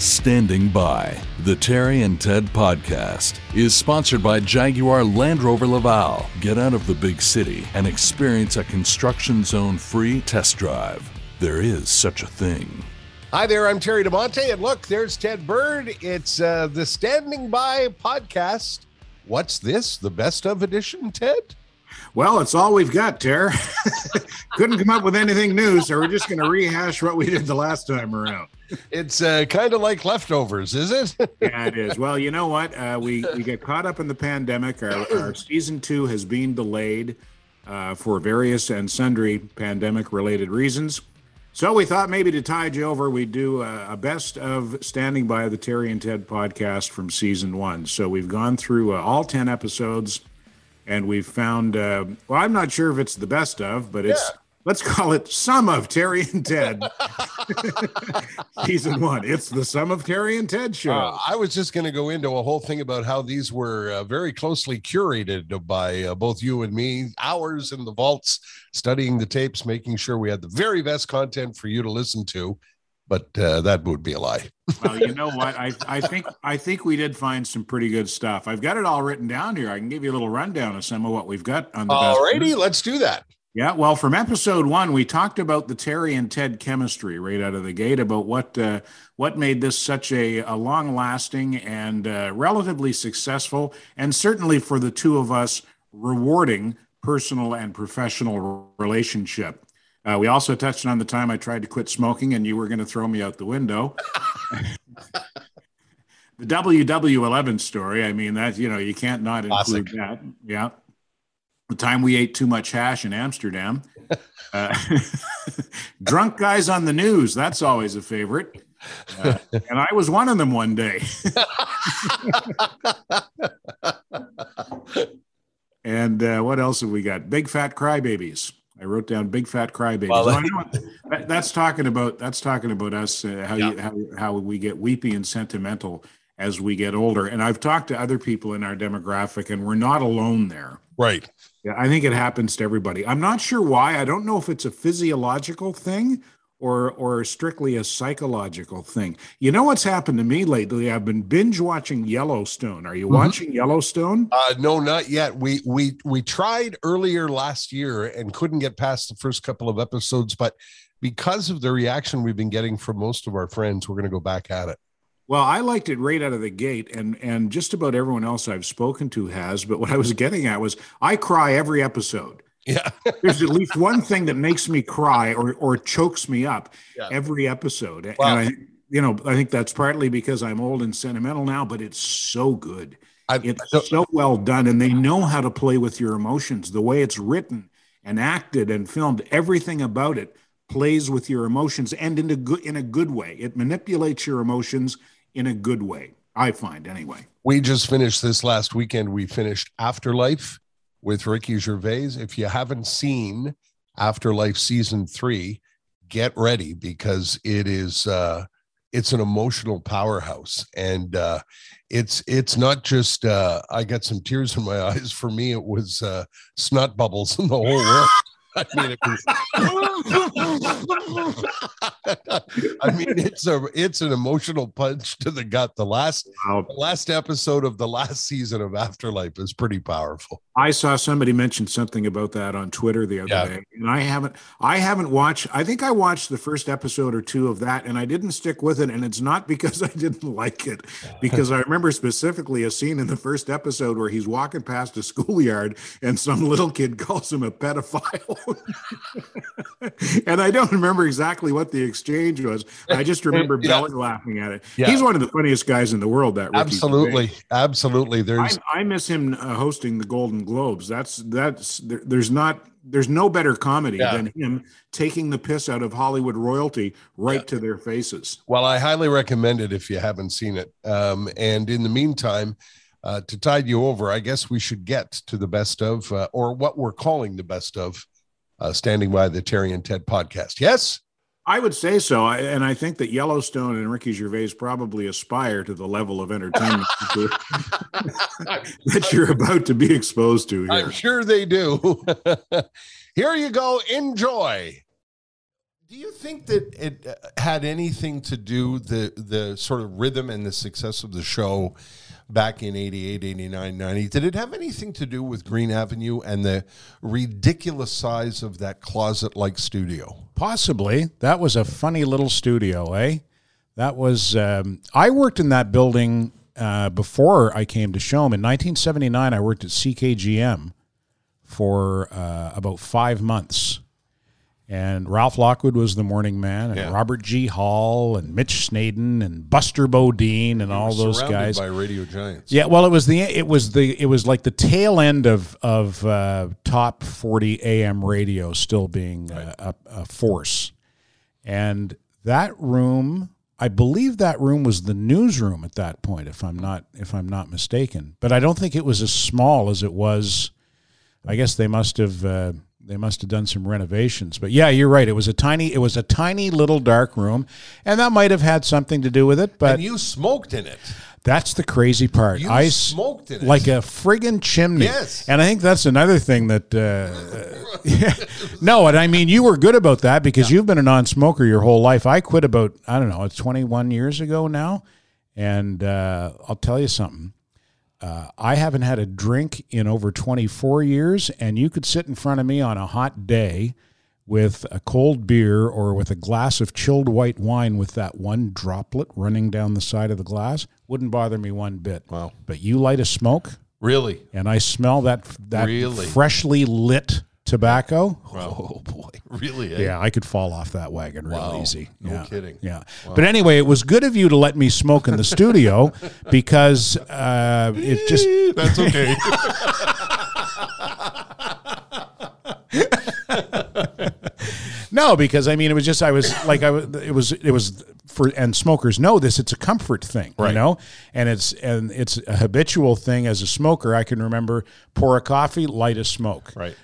Standing By, the Terry and Ted podcast, is sponsored by Jaguar Land Rover Laval. Get out of the big city and experience a construction zone-free test drive. There is such a thing. Hi there, I'm Terry DeMonte, and look, there's Ted Bird. It's the Standing By podcast. What's this, the best of edition, Ted? Well, it's all we've got, Ter. Couldn't come up with anything new, so we're just going to rehash what we did the last time around. It's kind of like leftovers, is it? Yeah, it is. Well, you know what? We get caught up in the pandemic. Our season two has been delayed for various and sundry pandemic-related reasons. So we thought maybe to tide you over, we'd do a best of Standing By, the Terry and Ted podcast from season one. So we've gone through all 10 episodes. And we've found, well, I'm not sure if it's the best of, but it's, Let's call it Sum of Terry and Ted. Season one. It's the Sum of Terry and Ted show. I was just going to go into a whole thing about how these were very closely curated by both you and me. Hours in the vaults, studying the tapes, making sure we had the very best content for you to listen to. But that would be a lie. Well, you know what? I think we did find some pretty good stuff. I've got it all written down here. I can give you a little rundown of some of what we've got on the best. All righty, let's do that. Yeah, well, from episode one, we talked about the Terry and Ted chemistry right out of the gate, about what made this such a long-lasting and relatively successful, and certainly for the two of us, rewarding personal and professional relationship. We also touched on the time I tried to quit smoking and you were going to throw me out the window. The WW11 story. I mean, that, you know, you can't not include Classic. That. Yeah. The time we ate too much hash in Amsterdam. Drunk guys on the news. That's always a favorite. And I was one of them one day. And what else have we got? Big fat crybabies. I wrote down big fat crybabies. Well, that's talking about us, how we get weepy and sentimental as we get older. And I've talked to other people in our demographic, and we're not alone there. Right. Yeah, I think it happens to everybody. I'm not sure why. I don't know if it's a physiological thing or strictly a psychological thing. You know what's happened to me lately? I've been binge watching Yellowstone. Are you watching Yellowstone? No, not yet. We tried earlier last year and couldn't get past the first couple of episodes, but because of the reaction we've been getting from most of our friends, we're going to go back at it. Well, I liked it right out of the gate, and just about everyone else I've spoken to has, but what I was getting at was I cry every episode. Yeah. There's at least one thing that makes me cry or chokes me up every episode. Wow. And I think that's partly because I'm old and sentimental now, but it's so good. It's so well done. And they know how to play with your emotions. The way it's written and acted and filmed, everything about it plays with your emotions and in a good way. It manipulates your emotions in a good way, I find, anyway. We just finished this last weekend. We finished Afterlife with Ricky Gervais. If you haven't seen Afterlife season 3, get ready, because it is it's an emotional powerhouse, and it's not just I got some tears in my eyes. For me, it was snot bubbles in the whole world. I mean, it's an emotional punch to the gut. The last episode of the last season of Afterlife is pretty powerful. I saw somebody mention something about that on Twitter the other day, and I haven't watched. I think I watched the first episode or two of that, and I didn't stick with it. And it's not because I didn't like it, because I remember specifically a scene in the first episode where he's walking past a schoolyard, and some little kid calls him a pedophile. And I don't remember exactly what the exchange was. I just remember Belly laughing at it. Yeah. He's one of the funniest guys in the world, that Ricky. Absolutely. I miss him hosting the Golden Globes. There's no better comedy than him taking the piss out of Hollywood royalty to their faces. Well, I highly recommend it if you haven't seen it. And in the meantime, to tide you over, I guess we should get to the best of, or what we're calling the best of, Standing By, the Terry and Ted podcast. Yes? I would say so. And I think that Yellowstone and Ricky Gervais probably aspire to the level of entertainment that you're about to be exposed to here. I'm sure they do. Here you go. Enjoy. Do you think that it had anything to do, the sort of rhythm and the success of the show back in 88, 89, 90, did it have anything to do with Green Avenue and the ridiculous size of that closet-like studio? Possibly. That was a funny little studio, eh? That was, I worked in that building before I came to Shom. In 1979, I worked at CKGM for about 5 months. And Ralph Lockwood was the morning man, and Robert G. Hall, and Mitch Snaden, and Buster Bodine, and all those guys. Surrounded by radio giants. Yeah, well, it was like the tail end of top 40 AM radio still being a force. And that room, I believe that room was the newsroom at that point, if I'm not mistaken. But I don't think it was as small as it was. I guess they must have. They must have done some renovations, but yeah, you're right. It was a tiny little dark room, and that might have had something to do with it. But and you smoked in it. That's the crazy part. I smoked in it like a friggin' chimney. Yes, and I think that's another thing that. Yeah. No, and I mean you were good about that because you've been a non-smoker your whole life. I quit about I don't know, it's 21 years ago now, and I'll tell you something. I haven't had a drink in over 24 years, and you could sit in front of me on a hot day with a cold beer or with a glass of chilled white wine with that one droplet running down the side of the glass. Wouldn't bother me one bit. Wow. But you light a smoke. Really? And I smell that really? Freshly lit tobacco. Wow. Oh, boy. Really? Eh? Yeah, I could fall off that wagon real easy. No kidding. Yeah. Wow. But anyway, it was good of you to let me smoke in the studio because it just... That's okay. No, because I mean, it was just, it was for, and smokers know this, it's a comfort thing, right. You know, and it's a habitual thing as a smoker. I can remember pour a coffee, light a smoke, right.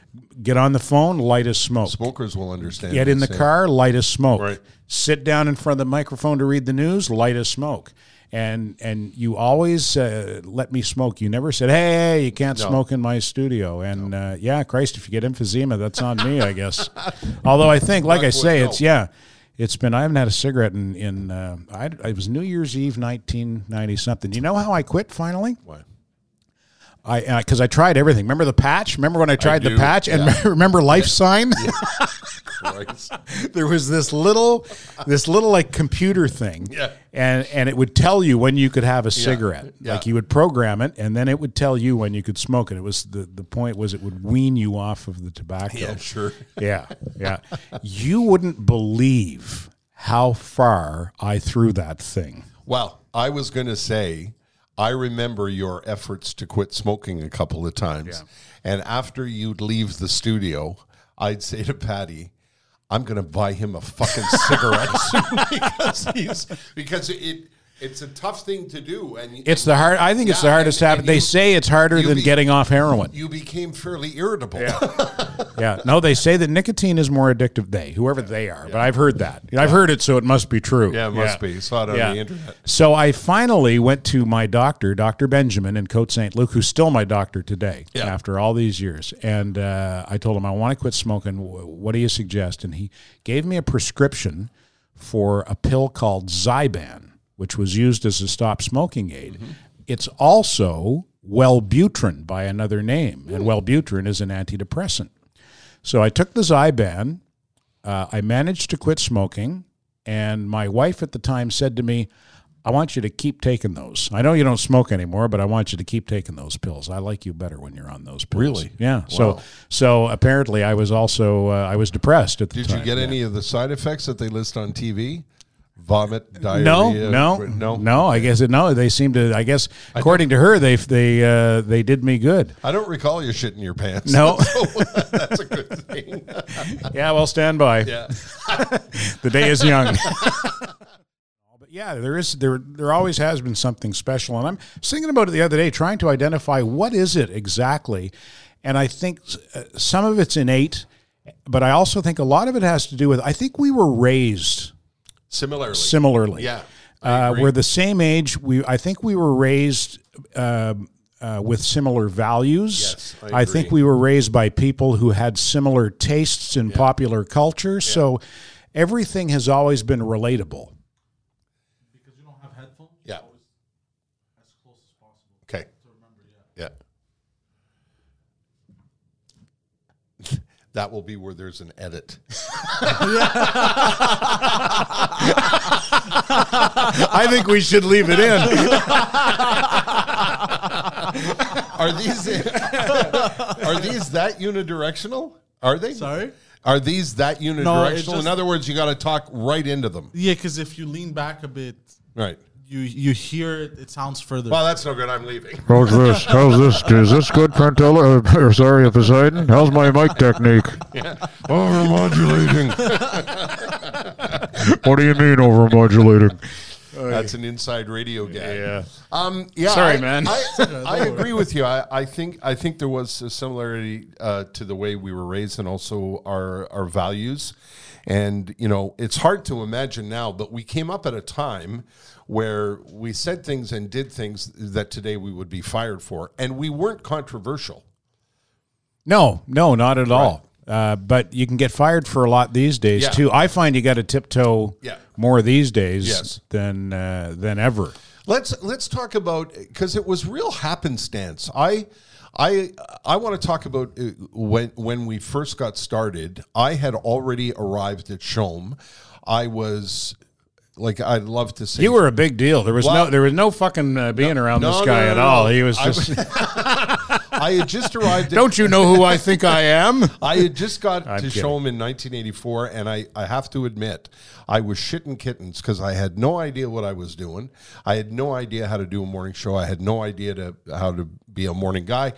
Get on the phone, light a smoke. Smokers will understand. Get in the car, light a smoke, right. Sit down in front of the microphone to read the news, light a smoke. And you always let me smoke. You never said, hey, you can't smoke in my studio. And, Christ, if you get emphysema, that's on me, I guess. Although I think, like I say, I haven't had a cigarette it was New Year's Eve, 1990-something. You know how I quit finally? Why? Because I tried everything. Remember the patch? Remember when I tried the patch? Yeah. And remember Life Sign? Yeah. There was this little like computer thing, and it would tell you when you could have a cigarette. Yeah. Like you would program it, and then it would tell you when you could smoke it. It was the point was it would wean you off of the tobacco. Yeah, sure. Yeah. You wouldn't believe how far I threw that thing. Well, I was going to say. I remember your efforts to quit smoking a couple of times. Yeah. And after you'd leave the studio, I'd say to Patty, I'm going to buy him a fucking cigarette because it's a tough thing to do. I think it's the hardest habit. They say it's harder than getting off heroin. You became fairly irritable. Yeah. Yeah. No, they say that nicotine is more addictive. Whoever they are. Yeah. But I've heard that. Yeah. I've heard it, so it must be true. Yeah, it must be. Saw it on the internet. So I finally went to my doctor, Dr. Benjamin in Cote St. Luc, who's still my doctor today after all these years. And I told him, I want to quit smoking. What do you suggest? And he gave me a prescription for a pill called Zyban, which was used as a stop-smoking aid. Mm-hmm. It's also Wellbutrin by another name, and Wellbutrin is an antidepressant. So I took the Zyban, I managed to quit smoking, and my wife at the time said to me, I want you to keep taking those. I know you don't smoke anymore, but I want you to keep taking those pills. I like you better when you're on those pills. Really? Yeah. Wow. So apparently I was also depressed at the time. Did you get any of the side effects that they list on TV? Vomit, diarrhea. No. I guess they seem to. I guess according to her, they did me good. I don't recall you shitting your pants. No, that's a good thing. Yeah, well, stand by. Yeah, the day is young. But yeah, there always has been something special, and I'm thinking about it the other day, trying to identify what is it exactly, and I think some of it's innate, but I also think a lot of it has to do with I think we were raised. Similarly. Yeah. We're the same age. I think we were raised with similar values. Yes, I think we were raised by people who had similar tastes in popular culture. Yeah. So everything has always been relatable. Because you don't have headphones? Yeah. Always as close as possible. Okay. So remember, yeah. Yeah. That will be where there's an edit. I think we should leave it in. Are these that unidirectional? Are they? Sorry? Are these that unidirectional? No, in other words, you got to talk right into them. Yeah, because if you lean back a bit, right, you hear it. It sounds further. Well, that's no good. I'm leaving. How's this? Is this good, Pantella? Or sorry, Poseidon. How's my mic technique? Yeah. Overmodulating. What do you mean overmodulating? That's an inside radio gag. Yeah. Sorry, man. I agree with you. I think there was a similarity to the way we were raised and also our values. And, you know, it's hard to imagine now, but we came up at a time where we said things and did things that today we would be fired for. And we weren't controversial. No, not at all. But you can get fired for a lot these days, too. I find you got to tiptoe more these days than ever. Let's talk about, because it was real happenstance. I want to talk about when we first got started. I had already arrived at Shom. I was... Like, I'd love to see. You were a big deal. There was no fucking being around this guy at all. He was just. I had just arrived. Don't you know who I think I am? I had just got to Shom in 1984, and I have to admit, I was shitting kittens because I had no idea what I was doing. I had no idea how to do a morning show. I had no idea how to be a morning guy.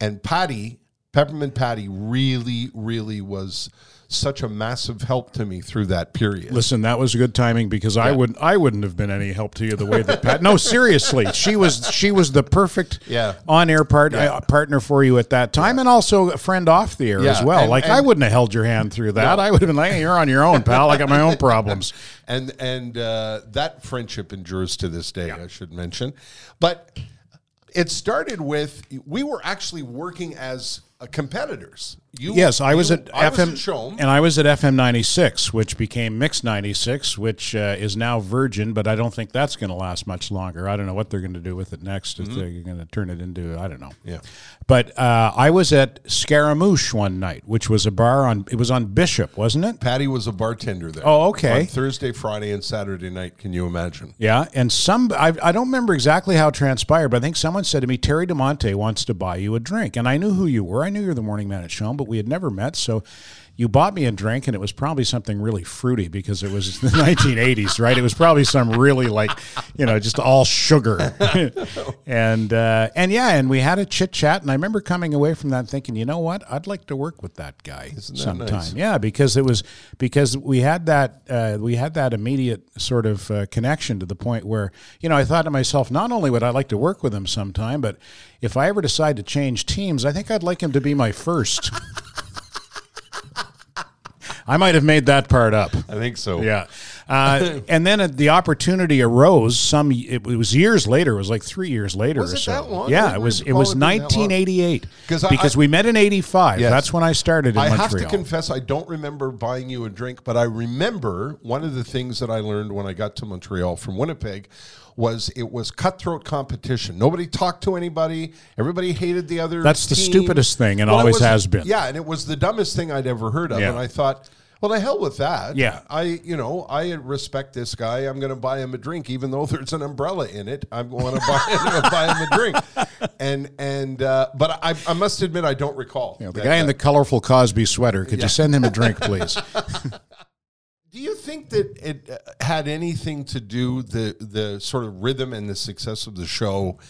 And Peppermint Patty, really, really was such a massive help to me through that period. Listen, that was good timing because I wouldn't have been any help to you the way that Pat. No, seriously, she was the perfect on-air partner for you at that time, and also a friend off the air as well. And I wouldn't have held your hand through that. No. I would have been like, hey, "You're on your own, pal. I got my own problems." And that friendship endures to this day. I should mention, but it started with we were actually working as competitors. I was at Shom. And I was at FM 96, which became Mix 96, which is now Virgin, but I don't think that's going to last much longer. I don't know what they're going to do with it next. If they're going to turn it into, I don't know. Yeah. But I was at Scaramouche one night, which was a bar on Bishop, wasn't it? Patty was a bartender there. Oh, okay. On Thursday, Friday, and Saturday night, can you imagine? Yeah, and I don't remember exactly how it transpired, but I think someone said to me, Terry DeMonte wants to buy you a drink, and I knew who you were. I knew you were the morning man at Shom, but we had never met, so you bought me a drink, and it was probably something really fruity because it was the 1980s, right? It was probably some really just all sugar, and we had a chit chat, and I remember coming away from that thinking, you know what, I'd like to work with that guy sometime, nice? Yeah, because we had that immediate sort of connection to the point where I thought to myself, not only would I like to work with him sometime, but if I ever decide to change teams, I think I'd like him to be my first. I might have made that part up. I think so. Yeah. And then the opportunity arose. It was years later. It was like 3 years later. Was it so that long? Yeah, it was 1988 because we met in 85. Yes. That's when I started in Montreal. I have to confess, I don't remember buying you a drink, but I remember one of the things that I learned when I got to Montreal from Winnipeg was it was cutthroat competition. Nobody talked to anybody. Everybody hated the other. That's the stupidest thing and always has been. Yeah, and it was the dumbest thing I'd ever heard of. Yeah. And I thought, well, the hell with that. Yeah. I respect this guy. I'm going to buy him a drink, even though there's an umbrella in it. I'm going to buy him a drink. But I must admit, I don't recall. Yeah, the guy in the colorful Cosby sweater, could you send him a drink, please? Do you think that it had anything to do, the sort of rhythm and the success of the show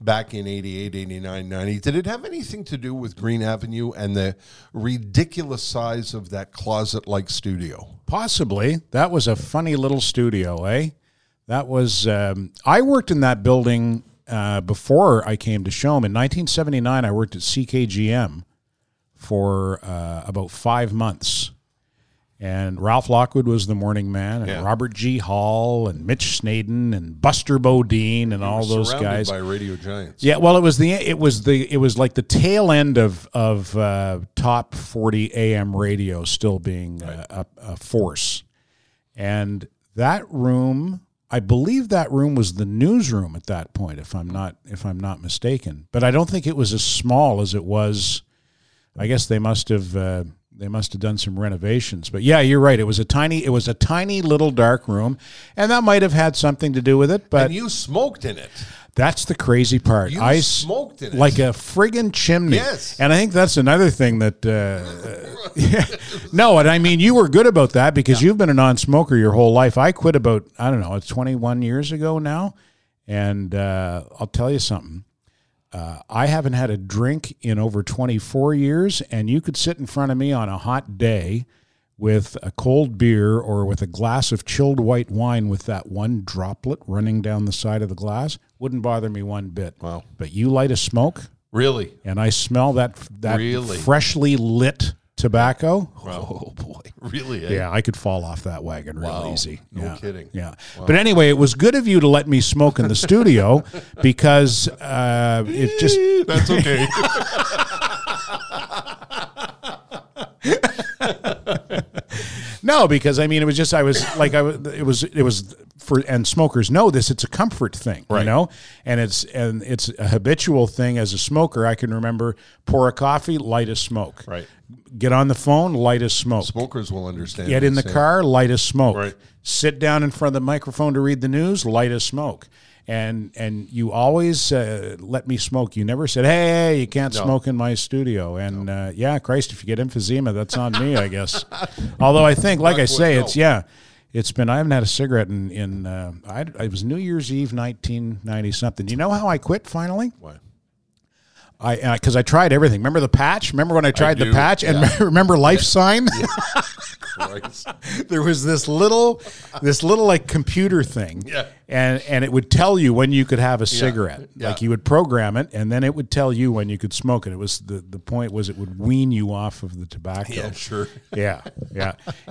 back in 88, 89, 90? Did it have anything to do with Green Avenue and the ridiculous size of that closet-like studio? Possibly. That was a funny little studio, eh? That was... I worked in that building before I came to Shom. In 1979, I worked at CKGM for about 5 months. And Ralph Lockwood was the morning man, and Robert G. Hall, and Mitch Snaden, and Buster Bodine, and all those guys. Surrounded by radio giants. Yeah, well, it was like the tail end of top 40 AM radio still being a force. And that room, I believe that room was the newsroom at that point, if I'm not mistaken. But I don't think it was as small as it was. I guess they must have done some renovations. But yeah, you're right. It was a tiny little dark room, and that might have had something to do with it. But and you smoked in it. That's the crazy part. I smoked in it like a friggin' chimney. Yes, and I think that's another thing that. Yeah. No, and I mean you were good about that because you've been a non-smoker your whole life. I quit about I don't know, it's 21 years ago now, and I'll tell you something. I haven't had a drink in over 24 years, and you could sit in front of me on a hot day with a cold beer or with a glass of chilled white wine with that one droplet running down the side of the glass. Wouldn't bother me one bit. Wow. But you light a smoke. Really? And I smell that really? Freshly lit tobacco. Wow. Oh, boy. Really? Eh? Yeah, I could fall off that wagon real easy. No kidding. Yeah. Wow. But anyway, it was good of you to let me smoke in the studio because it just... That's okay. No, because I mean, it was just it was for, and smokers know this. It's a comfort thing, right. You know, and it's a habitual thing as a smoker. I can remember pour a coffee, light a smoke, right. Get on the phone, light a smoke. Smokers will understand. Get in the car, light a smoke. Right. Sit down in front of the microphone to read the news, light a smoke. And you always let me smoke. You never said, hey, you can't smoke in my studio. And, Christ, if you get emphysema, that's on me, I guess. Although I think, like I say, I haven't had a cigarette it was New Year's Eve, 1990-something. Do you know how I quit finally? What? Because I tried everything. Remember the patch? Remember when I tried the patch? And remember Life Sign? Yeah. There was this little like computer thing, and it would tell you when you could have a cigarette. Yeah. Like you would program it, and then it would tell you when you could smoke it. It was the point was it would wean you off of the tobacco. Yeah, sure. Yeah.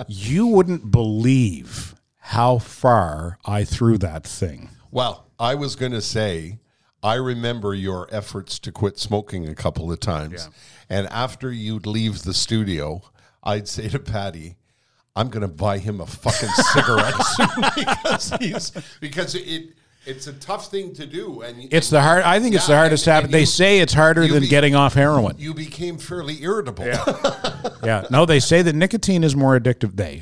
You wouldn't believe how far I threw that thing. Well, I was going to say, I remember your efforts to quit smoking a couple of times, and after you'd leave the studio, I'd say to Patty, I'm going to buy him a fucking cigarette because it's a tough thing to do. And it's the hard. I think it's the hardest habit. They say it's harder than getting off heroin. You became fairly irritable. Yeah. No, they say that nicotine is more addictive. They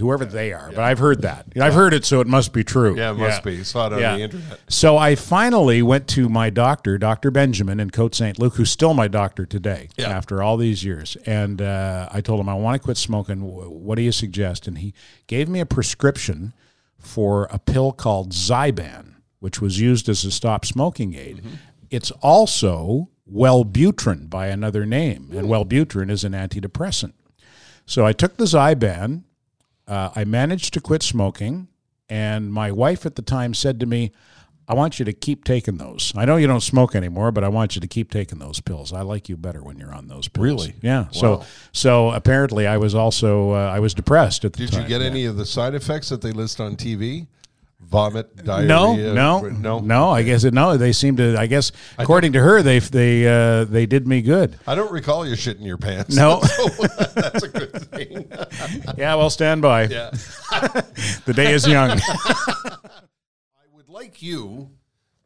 are. Yeah. But I've heard that. I've heard it, so it must be true. Yeah, it must be. Saw it on the internet. So I finally went to my doctor, Dr. Benjamin in Cote St. Luke, who's still my doctor today after all these years. And I told him, I want to quit smoking. What do you suggest? And he gave me a prescription for a pill called Zyban, which was used as a stop-smoking aid. Mm-hmm. It's also Wellbutrin by another name, and Wellbutrin is an antidepressant. So I took the Zyban. I managed to quit smoking, and my wife at the time said to me, I want you to keep taking those. I know you don't smoke anymore, but I want you to keep taking those pills. I like you better when you're on those pills. Really? Yeah. Wow. So apparently I was also depressed at the time. Did you get any of the side effects that they list on TV? Vomit, diarrhea. No. I guess they seem to. I guess according to her, they did me good. I don't recall you shitting your pants. No, that's a good thing. Yeah, well, stand by. Yeah. The day is young. I would like you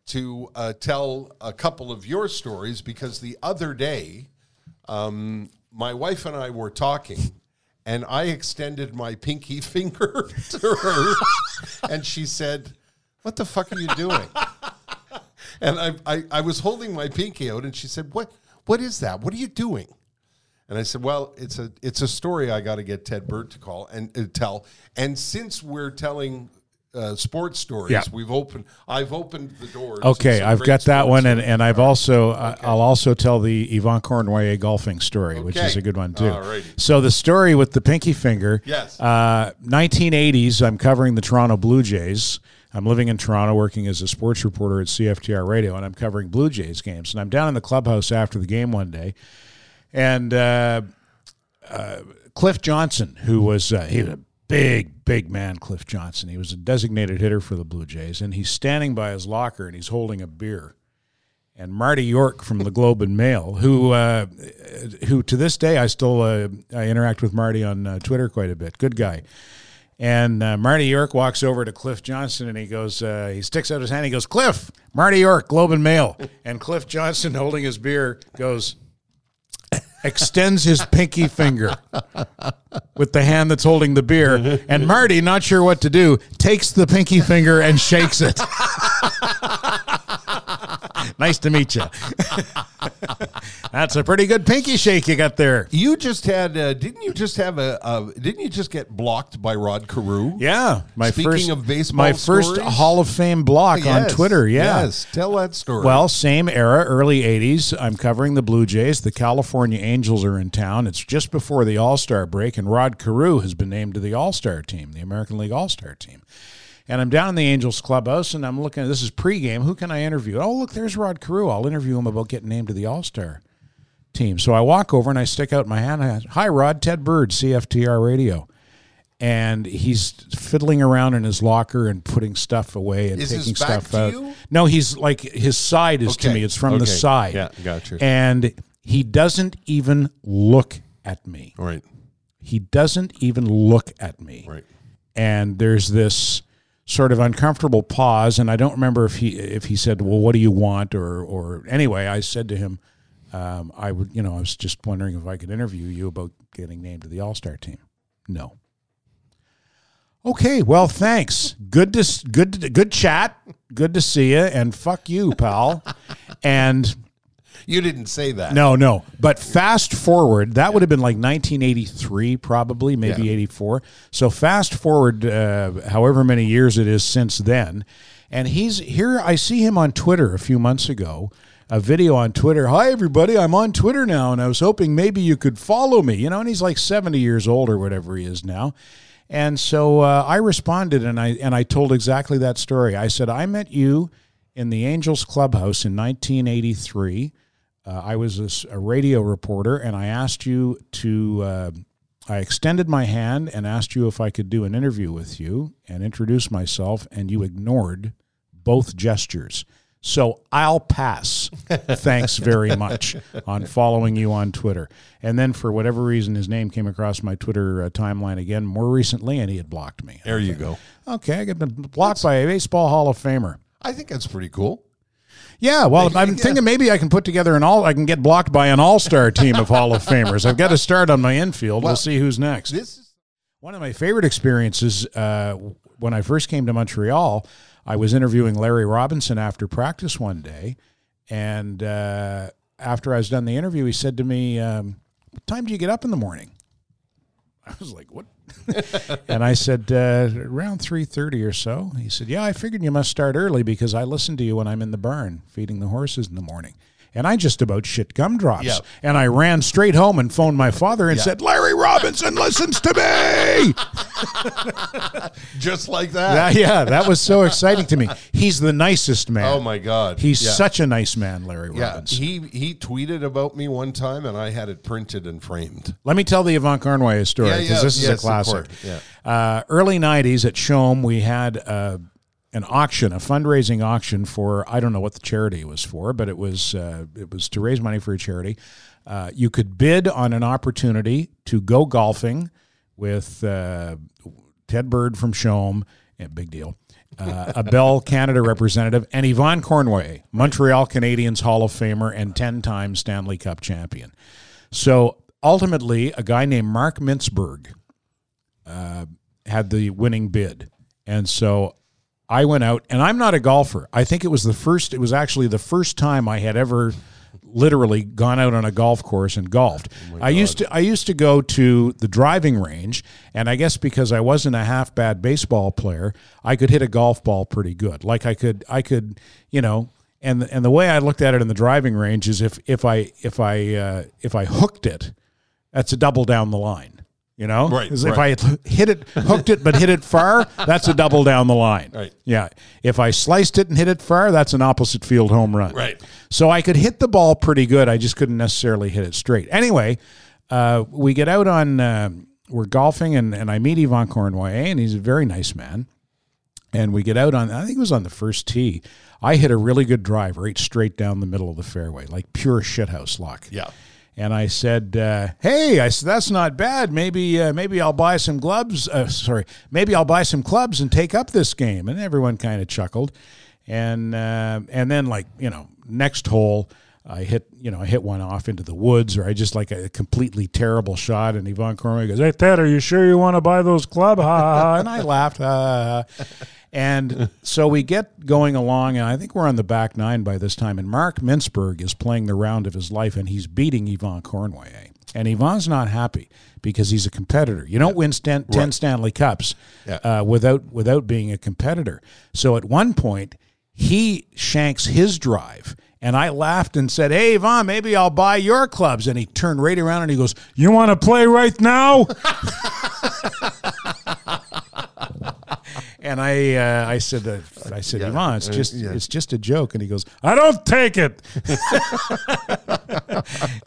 to tell a couple of your stories because the other day, my wife and I were talking. And I extended my pinky finger to her, and she said, what the fuck are you doing? And I was holding my pinky out, and she said, what is that? What are you doing? And I said, well, it's a story I got to get Ted Bird to call and tell. And since we're telling sports stories, I've opened the doors. Okay, I've got that one, and I've also I'll also tell the Yvan Cournoyer golfing story, which is a good one too. Alrighty. So the story with the pinky finger, 1980s. I'm covering the Toronto Blue Jays. I'm living in Toronto, working as a sports reporter at CFTR Radio, and I'm covering Blue Jays games. And I'm down in the clubhouse after the game one day, and Cliff Johnson, who was he was a big man, Cliff Johnson. He was a designated hitter for the Blue Jays, and he's standing by his locker, and he's holding a beer. And Marty York from the Globe and Mail, who to this day I still interact with Marty on Twitter quite a bit. Good guy. And Marty York walks over to Cliff Johnson, and he goes, he sticks out his hand. He goes, Cliff, Marty York, Globe and Mail. And Cliff Johnson, holding his beer, goes, extends his pinky finger with the hand that's holding the beer. And Marty, not sure what to do, takes the pinky finger and shakes it. Nice to meet you. That's a pretty good pinky shake you got there. You just had, didn't you just get blocked by Rod Carew? Yeah. Speaking of baseball stories, Hall of Fame block on Twitter. Yeah. Yes. Tell that story. Well, same era, early 80s. I'm covering the Blue Jays. The California Angels are in town. It's just before the All-Star break, and Rod Carew has been named to the All-Star team, the American League All-Star team. And I'm down in the Angels clubhouse, and I'm looking. This is pregame. Who can I interview? Oh, look, there's Rod Carew. I'll interview him about getting named to the All-Star team. So I walk over, and I stick out my hand. I ask, hi, Rod, Ted Bird, CFTR Radio. And he's fiddling around in his locker and putting stuff away and taking stuff out. Is this back to you? No, he's like, his side is to me. It's from the side. Yeah, gotcha. And he doesn't even look at me. Right. He doesn't even look at me. Right. And there's this sort of uncomfortable pause, and I don't remember if he said, well, what do you want, or anyway, I said to him, I was just wondering if I could interview you about getting named to the All-Star team. No. Okay, well, thanks. Good chat. Good to see you, and fuck you, pal. And you didn't say that. No. But fast forward, that would have been like 1983 probably, maybe 84. So fast forward however many years it is since then. And he's here. I see him on Twitter a few months ago, a video on Twitter. Hi, everybody. I'm on Twitter now, and I was hoping maybe you could follow me. You know, and he's like 70 years old or whatever he is now. And so I responded, and I told exactly that story. I said, I met you in the Angels clubhouse in 1983. I was a radio reporter, and I asked you to, I extended my hand and asked you if I could do an interview with you and introduce myself, and you ignored both gestures. So I'll pass. Thanks very much on following you on Twitter. And then for whatever reason, his name came across my Twitter timeline again more recently, and he had blocked me. There you go. Okay, I got blocked by a baseball Hall of Famer. I think that's pretty cool. Yeah, well, I'm thinking maybe I can put together I can get blocked by an all-star team of Hall of Famers. I've got to start on my infield. We'll see who's next. This is one of my favorite experiences. When I first came to Montreal, I was interviewing Larry Robinson after practice one day, and after I was done the interview, he said to me, what time do you get up in the morning? I was like, what? And I said, around 3:30 or so. He said, yeah, I figured you must start early because I listen to you when I'm in the barn feeding the horses in the morning. And I just about shit gumdrops. Yeah. And I ran straight home and phoned my father and said, Larry Robinson listens to me. Just like that. Yeah, that was so exciting to me. He's the nicest man. Oh, my God. He's such a nice man, Larry Robinson. He tweeted about me one time, and I had it printed and framed. Let me tell the Yvan Cournoyer story, because this is a classic. Yeah. Early 90s at Shom, we had an auction, a fundraising auction for, I don't know what the charity was for, but it was to raise money for a charity. You could bid on an opportunity to go golfing with Ted Bird from Shom, big deal, a Bell Canada representative, and Yvan Cournoyer, Montreal Canadiens Hall of Famer and 10-time Stanley Cup champion. So ultimately, a guy named Mark Mintzberg had the winning bid. And so I went out, and I'm not a golfer. I think it was actually the first time I had ever literally gone out on a golf course and golfed. Oh my God. I used to go to the driving range, and I guess because I wasn't a half bad baseball player, I could hit a golf ball pretty good. Like I could, you know, and the way I looked at it in the driving range is if I hooked it, that's a double down the line. You know, right. If I hooked it, but hit it far, that's a double down the line. Right. Yeah. If I sliced it and hit it far, that's an opposite field home run. Right. So I could hit the ball pretty good. I just couldn't necessarily hit it straight. Anyway, we get out on, we're golfing, and I meet Yvan Cournoyer, and he's a very nice man. And we get out on, I think it was on the first tee. I hit a really good drive right straight down the middle of the fairway, like pure shithouse luck. Yeah. And I said, "Hey, that's not bad. Maybe I'll buy some gloves. Maybe I'll buy some clubs and take up this game." And everyone kind of chuckled. And then, like, you know, next hole, I hit one off into the woods, or I just like a completely terrible shot. And Yvan Cournoyer goes, "Hey Ted, are you sure you want to buy those clubs?" And I laughed. And so we get going along, and I think we're on the back nine by this time. And Mark Mintzberg is playing the round of his life, and he's beating Yvan Cournoyer. And Yvon's not happy because he's a competitor. You don't win 10 Stanley Cups without being a competitor. So at one point, he shanks his drive. And I laughed and said, "Hey, Yvan, maybe I'll buy your clubs." And he turned right around and he goes, "You want to play right now?" And I said, "Yvan, it's just a joke." And he goes, "I don't take it."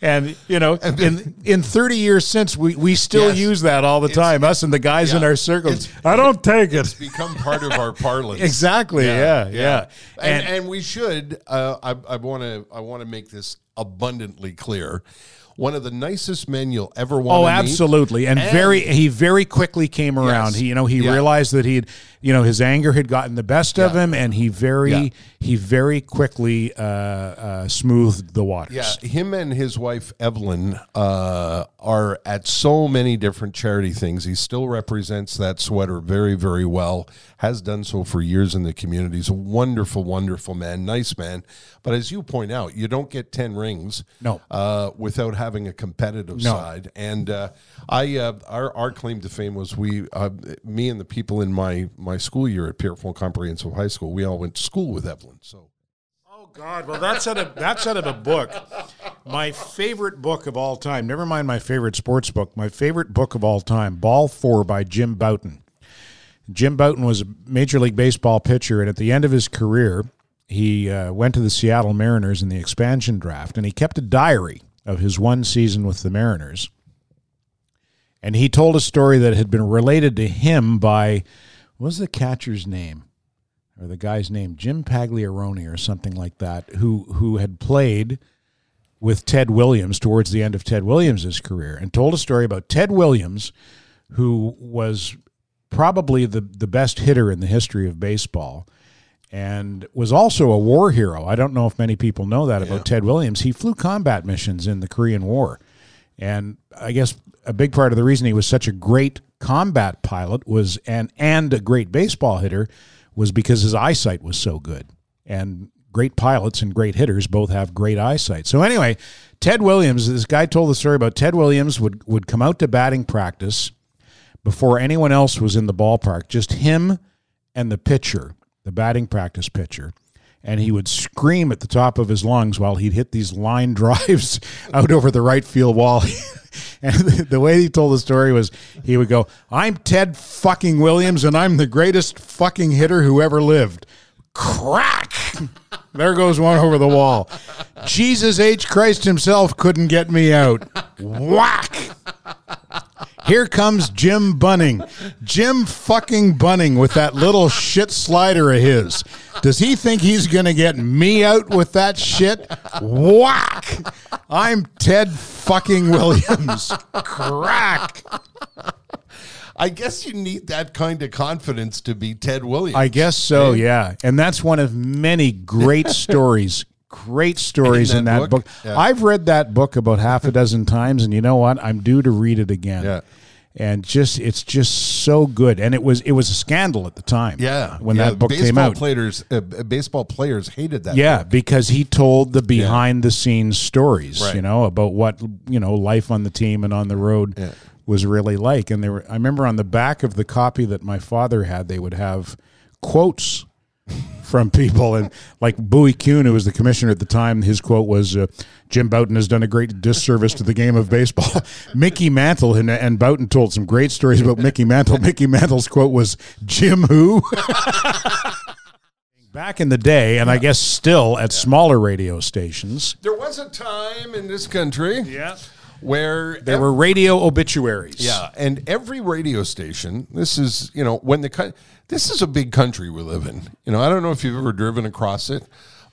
And, you know, in 30 years since, we still use that all the time, us and the guys in our circles. I don't take it. It's become part of our parlance. Exactly, yeah. And we should, I want to make this abundantly clear, one of the nicest men you'll ever want to meet. Oh, absolutely. And he very quickly came around. Yes. He realized that his anger had gotten the best of him, and he very quickly smoothed the waters. Yeah, him and his wife, Evelyn, are at so many different charity things. He still represents that sweater very, very well, has done so for years in the community. He's a wonderful, wonderful man, nice man. But as you point out, you don't get 10 rings without having a competitive side. And our claim to fame was me and the people in my school year at Pierrefonds Comprehensive High School, we all went to school with Evelyn. So, oh God, well that's out of a book. My favorite book of all time. Never mind my favorite sports book. My favorite book of all time, Ball 4 by Jim Bouton. Jim Bouton was a Major League Baseball pitcher, and at the end of his career, he went to the Seattle Mariners in the expansion draft, and he kept a diary of his one season with the Mariners. And he told a story that had been related to him by, what was the catcher's name? Or the guy's name? Jim Pagliaroni or something like that, who had played with Ted Williams towards the end of Ted Williams' career, and told a story about Ted Williams, who was probably the best hitter in the history of baseball, and was also a war hero. I don't know if many people know that about Ted Williams. He flew combat missions in the Korean War. And I guess a big part of the reason he was such a great combat pilot was and a great baseball hitter was because his eyesight was so good. And great pilots and great hitters both have great eyesight. So anyway, Ted Williams, this guy told the story about Ted Williams would come out to batting practice before anyone else was in the ballpark, just him and the pitcher, the batting practice pitcher, and he would scream at the top of his lungs while he'd hit these line drives out over the right field wall. And the way he told the story was he would go, "I'm Ted fucking Williams, and I'm the greatest fucking hitter who ever lived." Crack! There goes one over the wall. "Jesus H. Christ himself couldn't get me out." Whack! Here comes Jim Bunning. Jim fucking Bunning with that little shit slider of his. Does he think he's going to get me out with that shit? Whack! I'm Ted fucking Williams. Crack! I guess you need that kind of confidence to be Ted Williams. I guess so, yeah. And that's one of many great stories. Great stories in that book. Yeah. I've read that book about half a dozen times, and you know what? I'm due to read it again. Yeah. And it's just so good. And it was a scandal at the time. Yeah. When that book came out, baseball players hated that. Yeah, book. Because he told the behind the scenes stories, about what life on the team and on the road was really like. And I remember on the back of the copy that my father had, they would have quotes from people, and like Bowie Kuhn, who was the commissioner at the time, his quote was, "Jim Bouton has done a great disservice to the game of baseball." Mickey Mantle, and Bouton told some great stories about Mickey Mantle. Mickey Mantle's quote was, "Jim who?" Back in the day, and I guess still at smaller radio stations. There was a time in this country where there were radio obituaries. Yeah, and every radio station, this is, this is a big country we live in. I don't know if you've ever driven across it,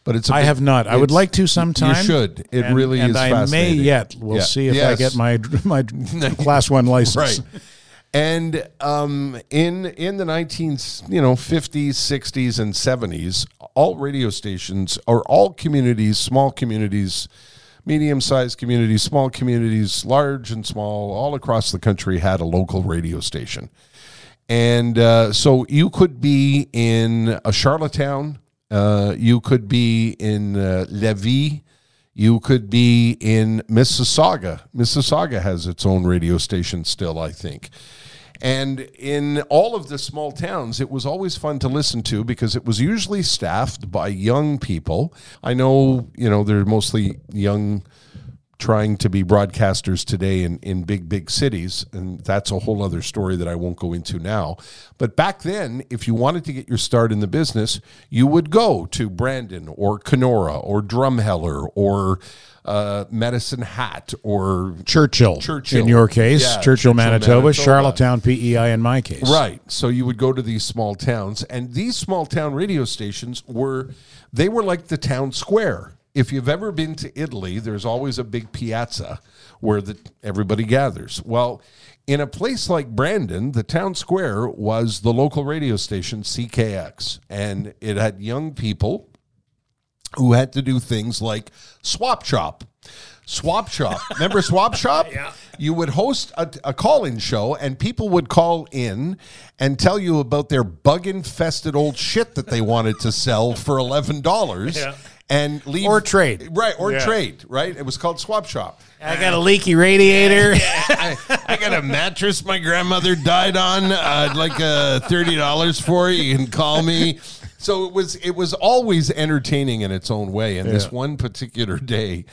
But it's. I have not. I would like to sometime. You should. It really is fascinating. And I may yet. We'll see if I get my class 1 license. Right. And in the 1950s, 60s, and 70s, all radio stations or all communities, small communities, medium-sized communities, small communities, large and small, all across the country had a local radio station. And so you could be in a Charlottetown, you could be in Levis, you could be in Mississauga. Mississauga has its own radio station still, I think. And in all of the small towns, it was always fun to listen to because it was usually staffed by young people. I know, they're mostly young trying to be broadcasters today in big, big cities. And that's a whole other story that I won't go into now. But back then, if you wanted to get your start in the business, you would go to Brandon or Kenora or Drumheller or Medicine Hat or Churchill in your case, Churchill, Manitoba, Charlottetown, PEI in my case. Right. So you would go to these small towns, and these small town radio stations were like the town square. If you've ever been to Italy, there's always a big piazza where everybody gathers. Well, in a place like Brandon, the town square was the local radio station CKX, and it had young people who had to do things like swap shop. Swap shop. Remember swap shop? Yeah. You would host a call-in show, and people would call in and tell you about their bug-infested old shit that they wanted to sell for $11. Yeah. And leave. Or trade. Right, trade, right? It was called swap shop. I got a leaky radiator. I got a mattress my grandmother died on. I'd like $30 for it. You can call me. So it was always entertaining in its own way. And this one particular day,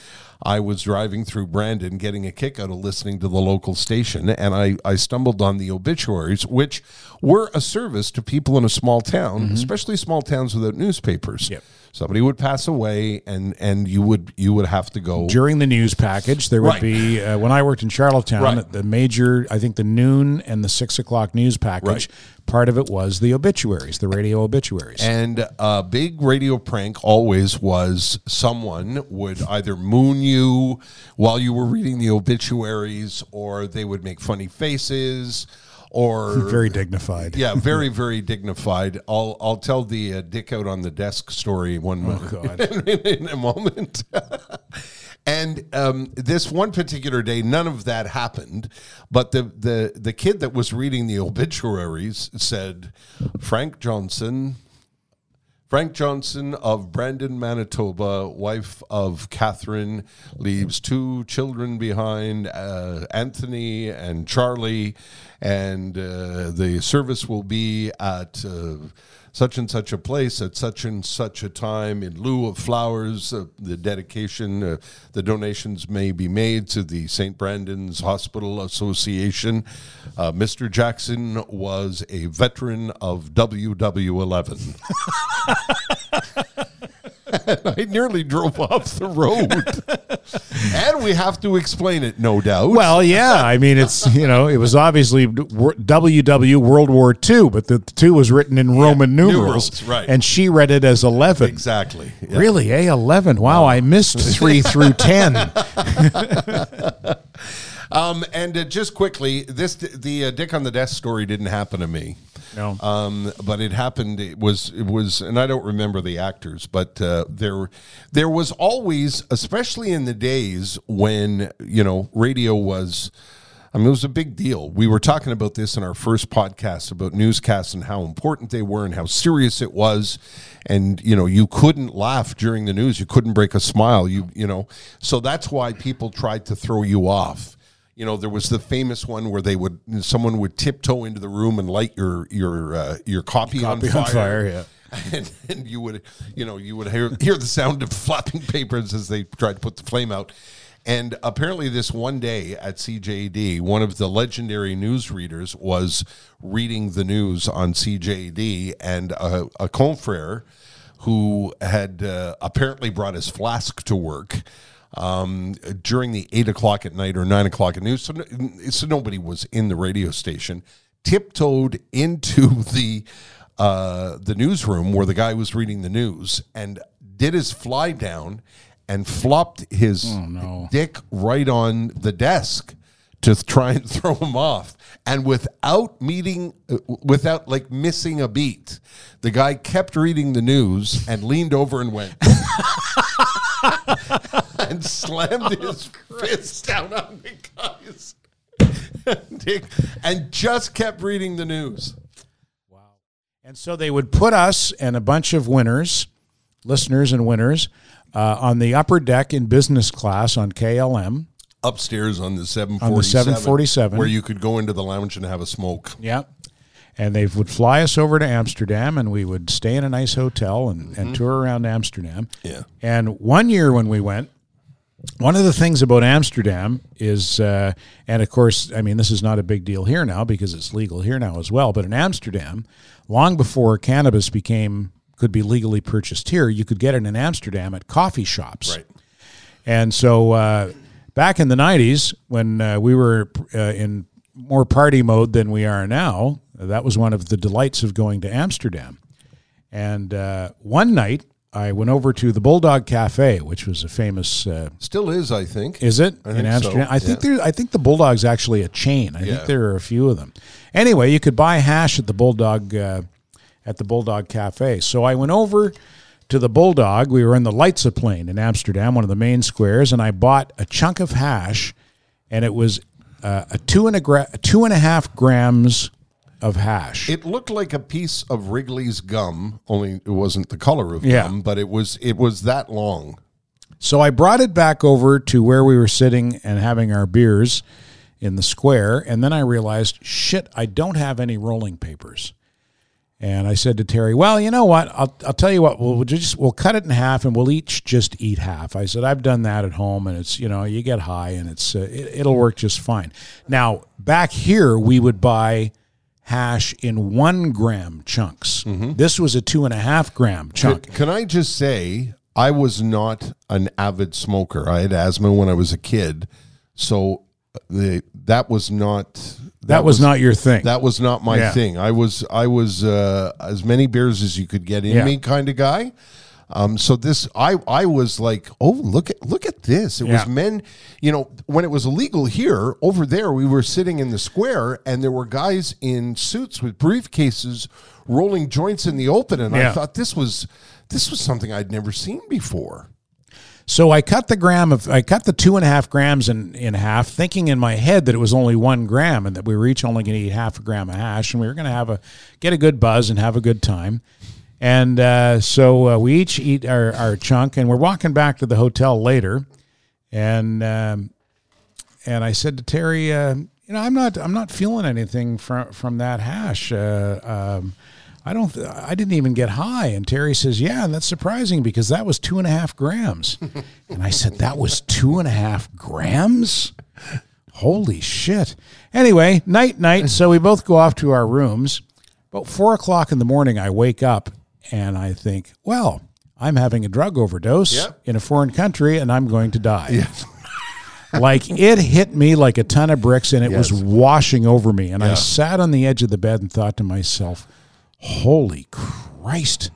I was driving through Brandon getting a kick out of listening to the local station, and I stumbled on the obituaries, which were a service to people in a small town, especially small towns without newspapers. Yep. Somebody would pass away, and you would have to go. During the news package, there would be, when I worked in Charlottetown, the major, I think the noon and the 6 o'clock news package, part of it was the obituaries, the radio obituaries. And a big radio prank always was someone would either moon you while you were reading the obituaries, or they would make funny faces. Or very dignified. Yeah, very, very dignified. I'll tell the dick out on the desk story in a moment. And this one particular day, none of that happened. But the kid that was reading the obituaries said, Frank Johnson of Brandon, Manitoba, wife of Catherine, leaves 2 children behind, Anthony and Charlie, and the service will be at such and such a place at such and such a time. In lieu of flowers, the dedication, the donations may be made to the St. Brandon's Hospital Association. Mr. Jackson was a veteran of WW11. I nearly drove off the road. And we have to explain it, no doubt. Well, yeah. I mean, it's, it was obviously WW World War II, but the 2 was written in Roman numerals. Right. And she read it as 11. Exactly. Yeah. Really? 11. Wow, I missed 3 through 10. And just quickly, the dick on the desk story didn't happen to me. No. But it happened. It was, and I don't remember the actors, but there was always, especially in the days when, radio was, it was a big deal. We were talking about this in our first podcast about newscasts and how important they were and how serious it was. And, you couldn't laugh during the news. You couldn't break a smile, so that's why people tried to throw you off. There was the famous one where someone would tiptoe into the room and light your copy on fire. Yeah. And you would hear the sound of flapping papers as they tried to put the flame out. And apparently this one day at CJAD, one of the legendary newsreaders was reading the news on CJAD, and a confrere who had apparently brought his flask to work during the 8 o'clock at night or 9 o'clock at noon, so nobody was in the radio station, tiptoed into the newsroom where the guy was reading the news and did his fly down and flopped his dick right on the desk to try and throw him off. And without meeting, without like missing a beat, the guy kept reading the news and leaned over and went and slammed his fist down on the guy's dick and just kept reading the news. Wow. And so they would put us and a bunch of winners, listeners and winners, on the upper deck in business class on KLM. Upstairs on the 747, where you could go into the lounge and have a smoke. Yeah, and they would fly us over to Amsterdam, and we would stay in a nice hotel and, and tour around Amsterdam. Yeah. And one year when we went, one of the things about Amsterdam is, and of course, I mean, this is not a big deal here now because it's legal here now as well. But in Amsterdam, long before cannabis could be legally purchased here, you could get it in Amsterdam at coffee shops. Right. And so. Back in the 90s, when we were in more party mode than we are now, that was one of the delights of going to Amsterdam. And one night, I went over to the Bulldog Cafe, which was a famous... still is, I think. Is it? I in Amsterdam? So. I think the Bulldog's actually a chain. I think there are a few of them. Anyway, you could buy hash at the Bulldog Cafe. So I went over... to the Bulldog, we were in the Leidseplein in Amsterdam, one of the main squares, and I bought a chunk of hash, and it was a 2.5 grams of hash. It looked like a piece of Wrigley's gum, only it wasn't the color of gum, but it was that long. So I brought it back over to where we were sitting and having our beers in the square, and then I realized, shit, I don't have any rolling papers. And I said to Terry, well, you know what? I'll tell you what, we'll cut it in half and we'll each just eat half. I said, I've done that at home and it's, you know, you get high and it's, it'll work just fine. Now, back here, we would buy hash in 1 gram chunks. Mm-hmm. This was a 2.5 gram chunk. Can I just say, I was not an avid smoker. I had asthma when I was a kid. So That was not your thing. That was not my thing. I was as many beers as you could get in me kind of guy. So this, I was like, oh, look at this. It was men, you know, when it was illegal here, over there, we were sitting in the square and there were guys in suits with briefcases rolling joints in the open. And I thought this was something I'd never seen before. So I cut the 2.5 grams in half, thinking in my head that it was only 1 gram and that we were each only going to eat half a gram of hash, and we were going to get a good buzz and have a good time. And so we each eat our chunk, and we're walking back to the hotel later, and I said to Terry, you know, I'm not feeling anything from that hash. I didn't even get high. And Terry says, yeah, and that's surprising because that was 2.5 grams. And I said, that was 2.5 grams? Holy shit. Anyway, night. So we both go off to our rooms. About 4 o'clock in the morning, I wake up and I think, well, I'm having a drug overdose in a foreign country and I'm going to die. Like, it hit me like a ton of bricks and it was washing over me. And I sat on the edge of the bed and thought to myself, holy Christ,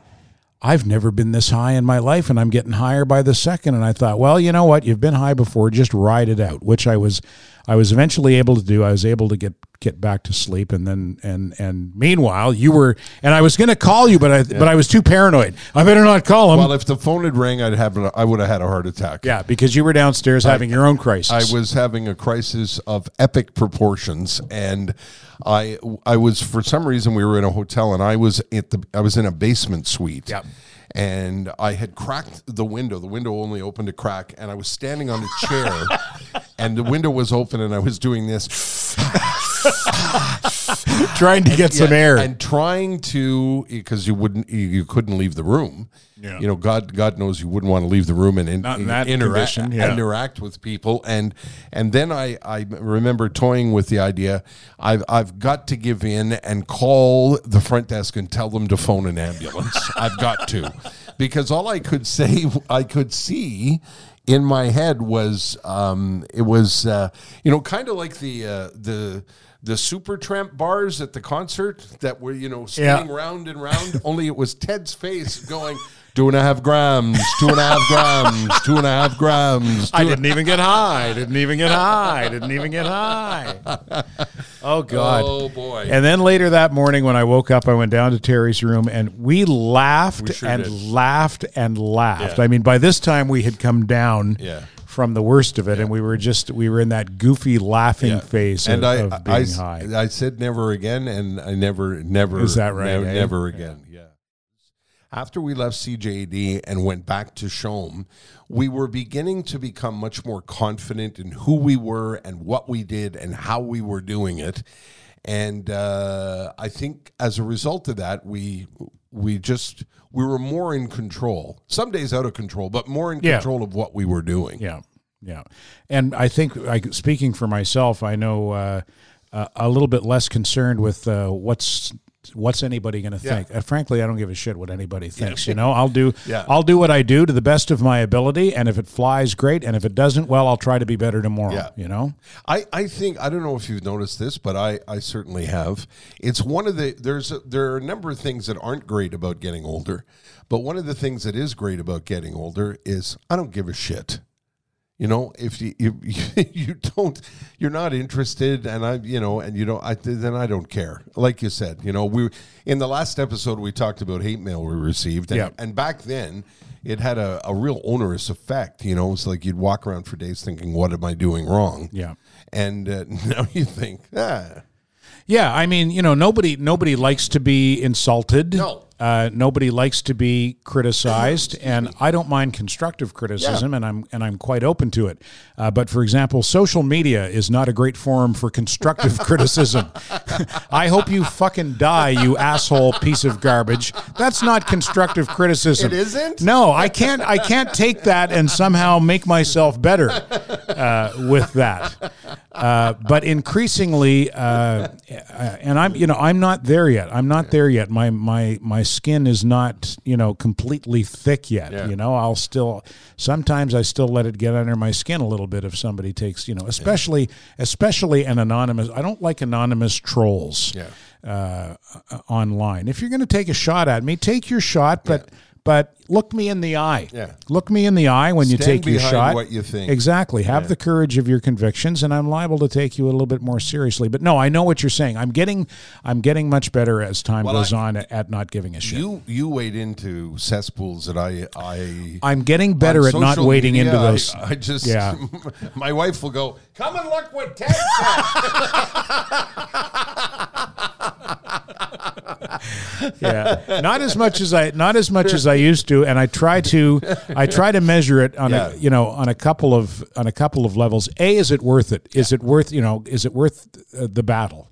I've never been this high in my life, and I'm getting higher by the second. And I thought, well, you know what? You've been high before. Just ride it out, which I was eventually able to do. I was able to get back to sleep. And then, and meanwhile, you were, and I was going to call you, but I was too paranoid. I better not call him. Well, if the phone had rang, I would have had a heart attack. Yeah. Because you were downstairs having your own crisis. I was having a crisis of epic proportions. And I was, for some reason, we were in a hotel and I was in a basement suite. Yep. And I had cracked the window. The window only opened a crack, and I was standing on a chair, and the window was open, and I was doing this. Trying to get some air. And trying to, because you couldn't leave the room. Yeah. You know, God knows you wouldn't want to leave the room and interact with people. And then I remember toying with the idea, I've got to give in and call the front desk and tell them to phone an ambulance. I've got to. Because all I could say, I could see in my head was, it was, you know, kind of like the the Supertramp bars at the concert that were, you know, spinning round and round, only it was Ted's face going, 2.5 grams, 2.5 grams, 2.5 grams. I didn't even get high. Didn't even get high. Didn't even get high. Oh, God. Oh, boy. And then later that morning when I woke up, I went down to Terry's room, and we laughed laughed and laughed. Yeah. I mean, by this time, we had come down from the worst of it, and we were in that goofy laughing phase of being high. I said never again, and I never. Is that right? Never again. Yeah. After we left CJAD and went back to Shom, we were beginning to become much more confident in who we were and what we did and how we were doing it. And I think as a result of that, we were more in control. Some days out of control, but more in control of what we were doing. Yeah, yeah. And I think, speaking for myself, I know a little bit less concerned with what's anybody going to think? Frankly, I don't give a shit what anybody thinks. You know, I'll do what I do to the best of my ability, and if it flies, great, and if it doesn't, well, I'll try to be better tomorrow. Yeah. You know, I think, I don't know if you've noticed this, but I certainly have. It's one of the there are a number of things that aren't great about getting older, but one of the things that is great about getting older is I don't give a shit. You know, if you don't, you're not interested, and then I don't care. Like you said, you know, we in the last episode we talked about hate mail we received, and back then it had a real onerous effect. You know, it's like you'd walk around for days thinking, "What am I doing wrong?" Yeah, and now you think, yeah. I mean, you know, nobody likes to be insulted. No. Nobody likes to be criticized, and I don't mind constructive criticism, and I'm quite open to it. But for example, social media is not a great forum for constructive criticism. I hope you fucking die, you asshole piece of garbage. That's not constructive criticism. It isn't? No, I can't take that and somehow make myself better with that. But increasingly, and I'm not there yet. I'm not there yet. My skin is not, you know, completely thick yet. Yeah. You know, sometimes I still let it get under my skin a little bit if somebody takes, you know, especially an anonymous. I don't like anonymous trolls online. If you're going to take a shot at me, take your shot, but look me in the eye. Yeah. Look me in the eye when you take your shot. Stand behind what you think. Exactly. Have the courage of your convictions, and I'm liable to take you a little bit more seriously. But no, I know what you're saying. I'm getting much better as time goes on at not giving a shit. You wade into cesspools that I'm getting better at not wading into those. I just my wife will go, "Come and look what Ted said." Not as much as I used to, and I try to measure it on a couple of levels. A, is it worth it? Is it worth, you know, the battle?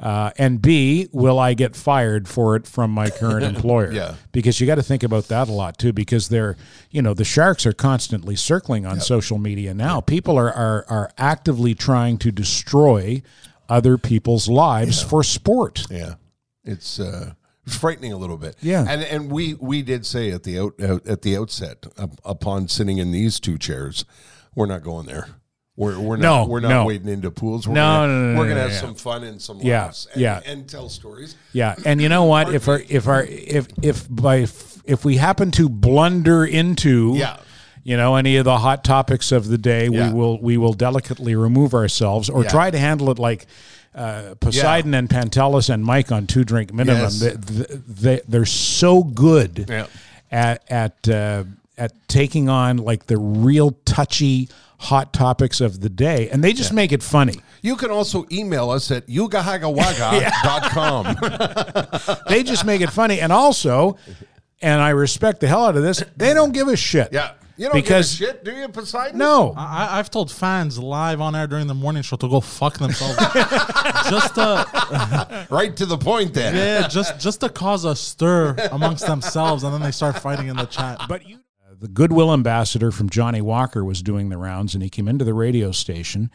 And B, will I get fired for it from my current employer? Because you got to think about that a lot too, because they're, you know, the sharks are constantly circling on social media now. Yep. People are actively trying to destroy other people's lives for sport. Yeah, it's frightening a little bit. Yeah. And we did say at the outset, upon sitting in these two chairs, we're not going there. We're not wading into pools. We're gonna have some fun and some laughs and tell stories. Yeah, and you know what? If we happen to blunder into you know, any of the hot topics of the day, we will delicately remove ourselves or try to handle it like Poseidon and Pantelis and Mike on Two Drink Minimum. Yes. They're so good at taking on like the real touchy hot topics of the day, and they just make it funny. You can also email us at yugahagawaga.com. They just make it funny, and also, and I respect the hell out of this, they don't give a shit. Yeah. You don't give a shit, do you, Poseidon? No. I've told fans live on air during the morning show to go fuck themselves. Just right to the point then. Yeah, just to cause a stir amongst themselves, and then they start fighting in the chat. But you... The Goodwill ambassador from Johnny Walker was doing the rounds, and he came into the radio station,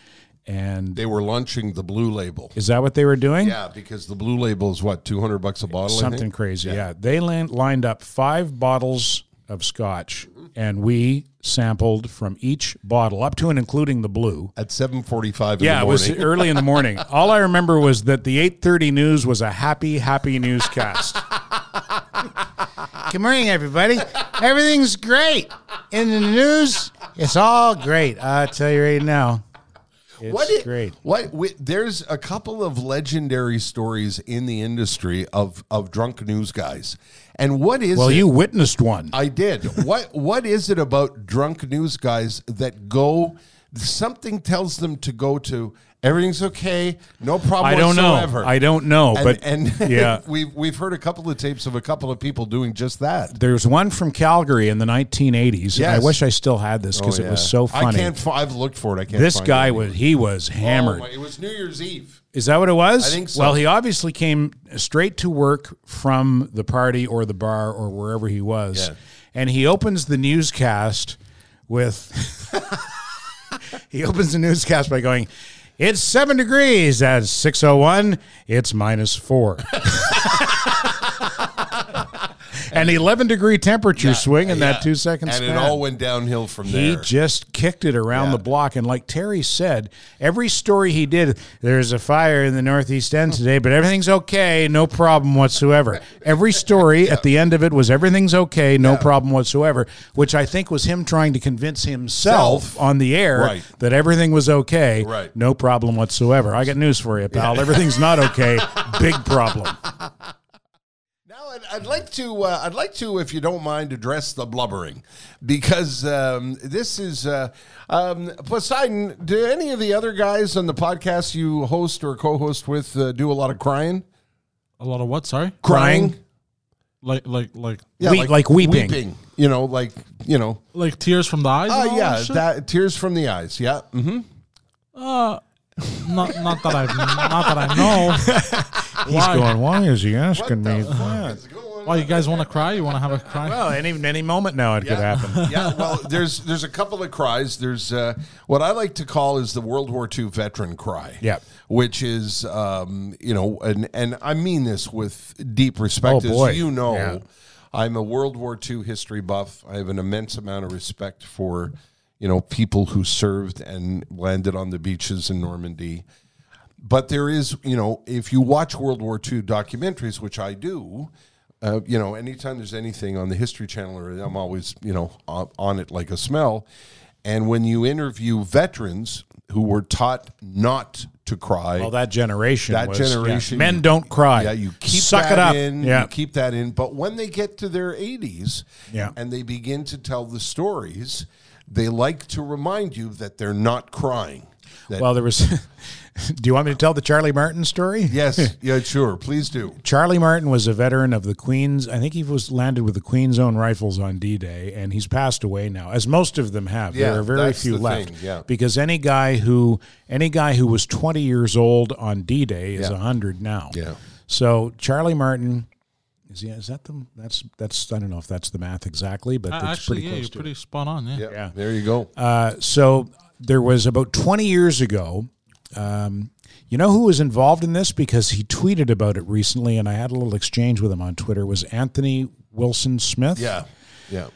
and they were launching the Blue Label. Is that what they were doing? Yeah, because the Blue Label is what, $200 a bottle? Something crazy. Yeah, they lined up 5 bottles of scotch, and we sampled from each bottle, up to and including the blue. At 7:45 in the morning. Yeah, it was early in the morning. All I remember was that the 8:30 news was a happy, happy newscast. Good morning, everybody. Everything's great. In the news, it's all great. I'll tell you right now. It's great. There's a couple of legendary stories in the industry of drunk news guys. And what is Well, you witnessed one. I did. What is it about drunk news guys that go, something tells them to go to, everything's okay, no problem whatsoever. I don't know. But yeah. we've heard a couple of tapes of a couple of people doing just that. There's one from Calgary in the 1980s. Yes. I wish I still had this because it was so funny. I've looked for it. I can't This find guy, it was he was hammered. It was New Year's Eve. Is that what it was? I think so. Well, he obviously came straight to work from the party or the bar or wherever he was. Yeah. And he opens the newscast with... He opens the newscast by going, it's 7 degrees at 6:01. It's -4. An 11-degree temperature swing in that 2-second span. And it all went downhill from there. He just kicked it around the block. And like Terry said, every story he did, there's a fire in the Northeast End today, but everything's okay, no problem whatsoever. Every story at the end of it was everything's okay, no problem whatsoever, which I think was him trying to convince himself on the air that everything was okay, no problem whatsoever. I got news for you, pal. Yeah. Everything's not okay, big problem. I'd like to, if you don't mind, address the blubbering, because this is Poseidon. Do any of the other guys on the podcast you host or co-host with do a lot of crying? A lot of what? Sorry, crying. Like weeping. Like tears from the eyes. Tears from the eyes. Yeah. Mm-hmm. Not that I know. He's going, why is he asking me that? Why, you guys want to cry? You want to have a cry? Well, any moment now it could happen. Yeah, well, there's a couple of cries. There's what I like to call is the World War II veteran cry. Yeah. Which is, and I mean this with deep respect. Oh, as you know, I'm a World War II history buff. I have an immense amount of respect for, people who served and landed on the beaches in Normandy. But there is, if you watch World War II documentaries, which I do, anytime there's anything on the History Channel, I'm always, on it like a smell. And when you interview veterans who were taught not to cry. Well, that generation. Men don't cry. Yeah, you keep that in. But when they get to their 80s and they begin to tell the stories, they like to remind you that they're not crying. There was... Do you want me to tell the Charlie Martin story? Yes. Yeah, sure. Please do. Charlie Martin was a veteran of the Queen's. I think he was landed with the Queen's own rifles on D-Day, and he's passed away now, as most of them have. Yeah, there are very few left. Because any guy who was 20 years old on D-Day is 100 now. Yeah. So Charlie Martin, that's I don't know if that's the math exactly, but it's pretty close to it. Actually, you're pretty spot on. Yeah. There you go. So there was about 20 years ago. You know who was involved in this, because he tweeted about it recently and I had a little exchange with him on Twitter, was Anthony Wilson Smith. Yeah.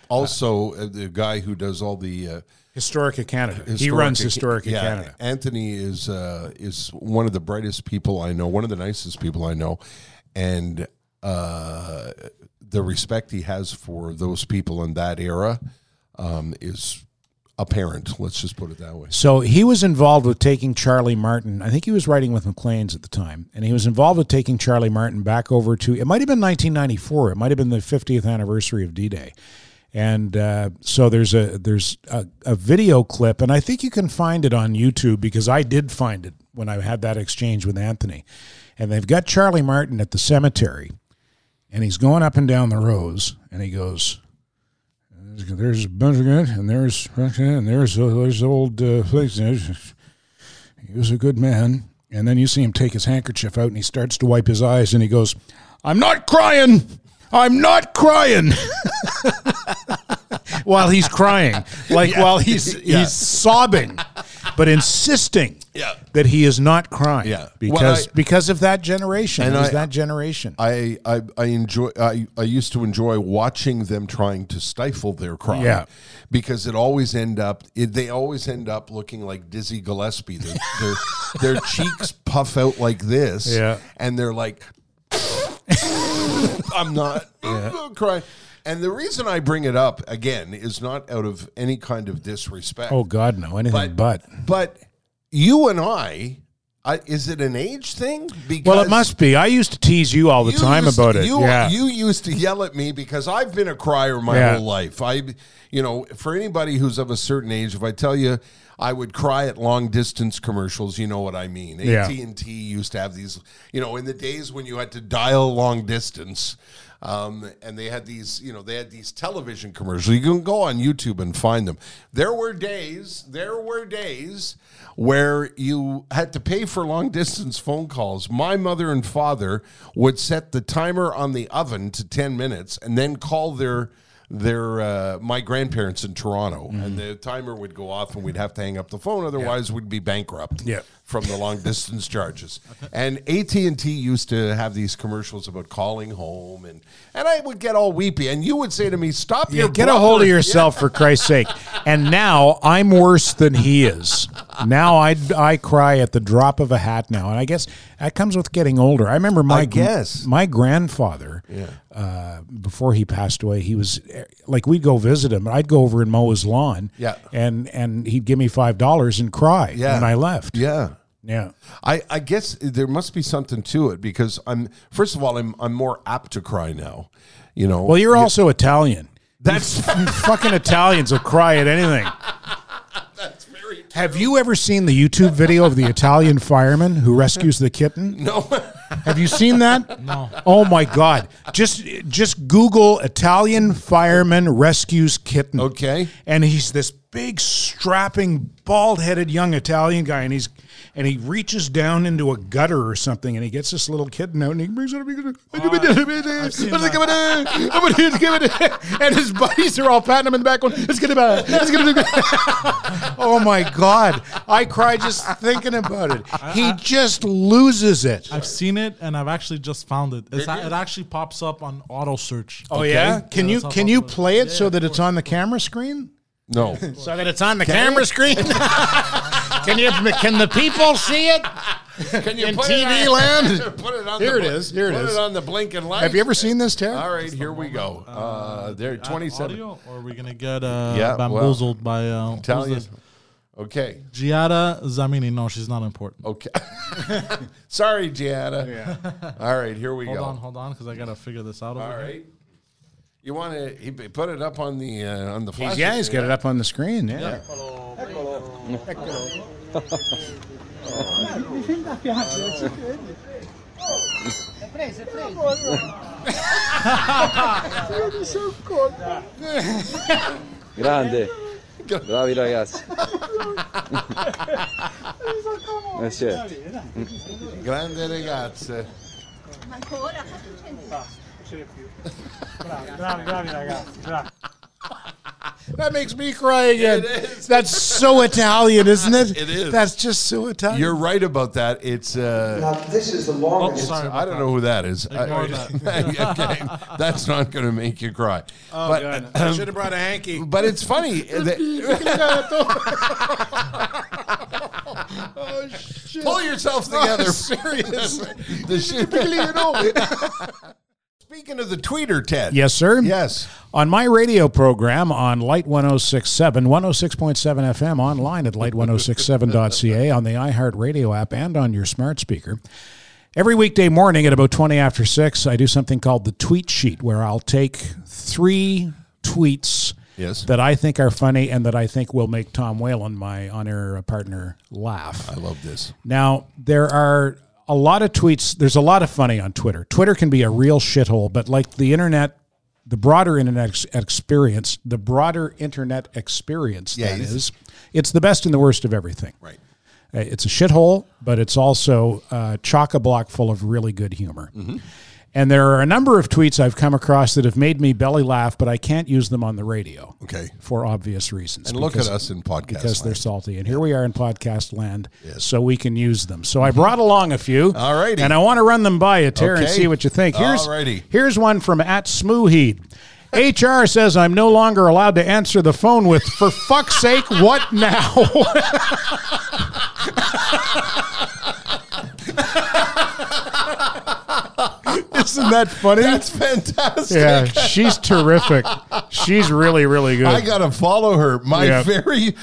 Also the guy who does all the Historica Canada. He runs Historica Canada. Anthony is one of the brightest people I know, one of the nicest people I know, and the respect he has for those people in that era is apparent, let's just put it that way. So he was involved with taking Charlie Martin, I think he was writing with Maclean's at the time, and he was involved with taking Charlie Martin back over to, it might have been 1994, it might have been the 50th anniversary of D-Day. And so there's a video clip, and I think you can find it on YouTube, because I did find it when I had that exchange with Anthony. And they've got Charlie Martin at the cemetery, and he's going up and down the rows, and he goes... There's a bunch of good, and there's old place. He was a good man. And then you see him take his handkerchief out, and he starts to wipe his eyes, and he goes, "I'm not crying. I'm not crying." While he's crying, while he's sobbing, but insisting that he is not crying. Yeah, because of that generation. And I used to enjoy watching them trying to stifle their crying. Yeah, because they always end up looking like Dizzy Gillespie. Their cheeks puff out like this. Yeah, and they're like, I'm not crying. And the reason I bring it up again is not out of any kind of disrespect. Oh God, no, anything but you and I is it an age thing? Because well, it must be. I used to tease you all the time about it. You used to yell at me because I've been a crier my whole life. For anybody who's of a certain age, if I tell you I would cry at long distance commercials, you know what I mean. AT&T used to have these, in the days when you had to dial long distance. And they had these television commercials. You can go on YouTube and find them. There were days where you had to pay for long distance phone calls. My mother and father would set the timer on the oven to 10 minutes and then call my grandparents in Toronto, and the timer would go off and we'd have to hang up the phone. Otherwise we'd be bankrupt from the long distance charges. And AT&T used to have these commercials about calling home, and I would get all weepy, and you would say to me, stop your get blubbering. A hold of yourself for Christ's sake. And now I'm worse than he is. Now I cry at the drop of a hat now. And I guess that comes with getting older. I remember my grandfather, before he passed away, he was like, we'd go visit him. I'd go over and mow his lawn and he'd give me $5 and cry when I left. Yeah. Yeah. I guess there must be something to it because first of all, I'm more apt to cry now, Well, you're also Italian. That's fucking Italians will cry at anything. Have you ever seen the YouTube video of the Italian fireman who rescues the kitten? No. Have you seen that? No. Oh, my God. Just Google Italian fireman rescues kitten. Okay. And he's this big, strapping, bald-headed young Italian guy, and he reaches down into a gutter or something, and he gets this little kitten out, and he brings it up. And his buddies are all patting him in the back going, it's going to be, it's going to be. Oh, my God. I cry just thinking about it. He just loses it. I've seen it, and I've actually just found it. It actually pops up on auto search. Oh, okay. Yeah? Can you play it so that it's on the camera screen? No. So that it's on the camera screen? Can the people see it? Can you in put TV it on, land? Put it on here the, it is. Here it put is. Put it on the blinking light. Have you ever seen this, Terry? All right, here we go. There, 27. Or are we gonna get bamboozled by Italian? Okay. Giada Zamini. No, she's not important. Okay. Sorry, Giada. Yeah. All right, here we go. Hold on, because I gotta figure this out. All right. You want to put it up on the flash? Yeah, he's got it up on the screen. Yeah. Grande. Bravi ragazzi. Grande ragazze. Ancora that makes me cry again. That's so Italian, isn't it? It is. That's just so Italian. You're right about that. It's now, this is the longest. I don't know who that is. That. Okay, that's not going to make you cry. Oh, but, God. I should have brought a hanky. But it's funny. Oh, shit. Pull yourself together. Oh, seriously. The shit. Speaking of the tweeter, Ted. Yes, sir. Yes. On my radio program on Light 106.7, 106.7 FM, online at light1067.ca, on the iHeartRadio app, and on your smart speaker, every weekday morning at about 20 after 6, I do something called the Tweet Sheet, where I'll take 3 tweets that I think are funny and that I think will make Tom Whalen, my on-air partner, laugh. I love this. Now, there are a lot of tweets. There's a lot of funny on Twitter. Twitter can be a real shithole, but like the internet, the broader internet experience, it's the best and the worst of everything. Right. It's a shithole, but it's also chock-a-block full of really good humor. Mm-hmm. And there are a number of tweets I've come across that have made me belly laugh, but I can't use them on the radio. Okay. For obvious reasons. And look at us in podcast because land. They're salty. And here we are in podcast land, yes. So we can use them. So I brought along a few. All righty. And I want to run them by you, Terry, and see what you think. Here's one from @Smooheed. HR says I'm no longer allowed to answer the phone with, for fuck's sake, what now? Isn't that funny? That's fantastic. Yeah, she's terrific. She's really, really good. I got to follow her. Fairy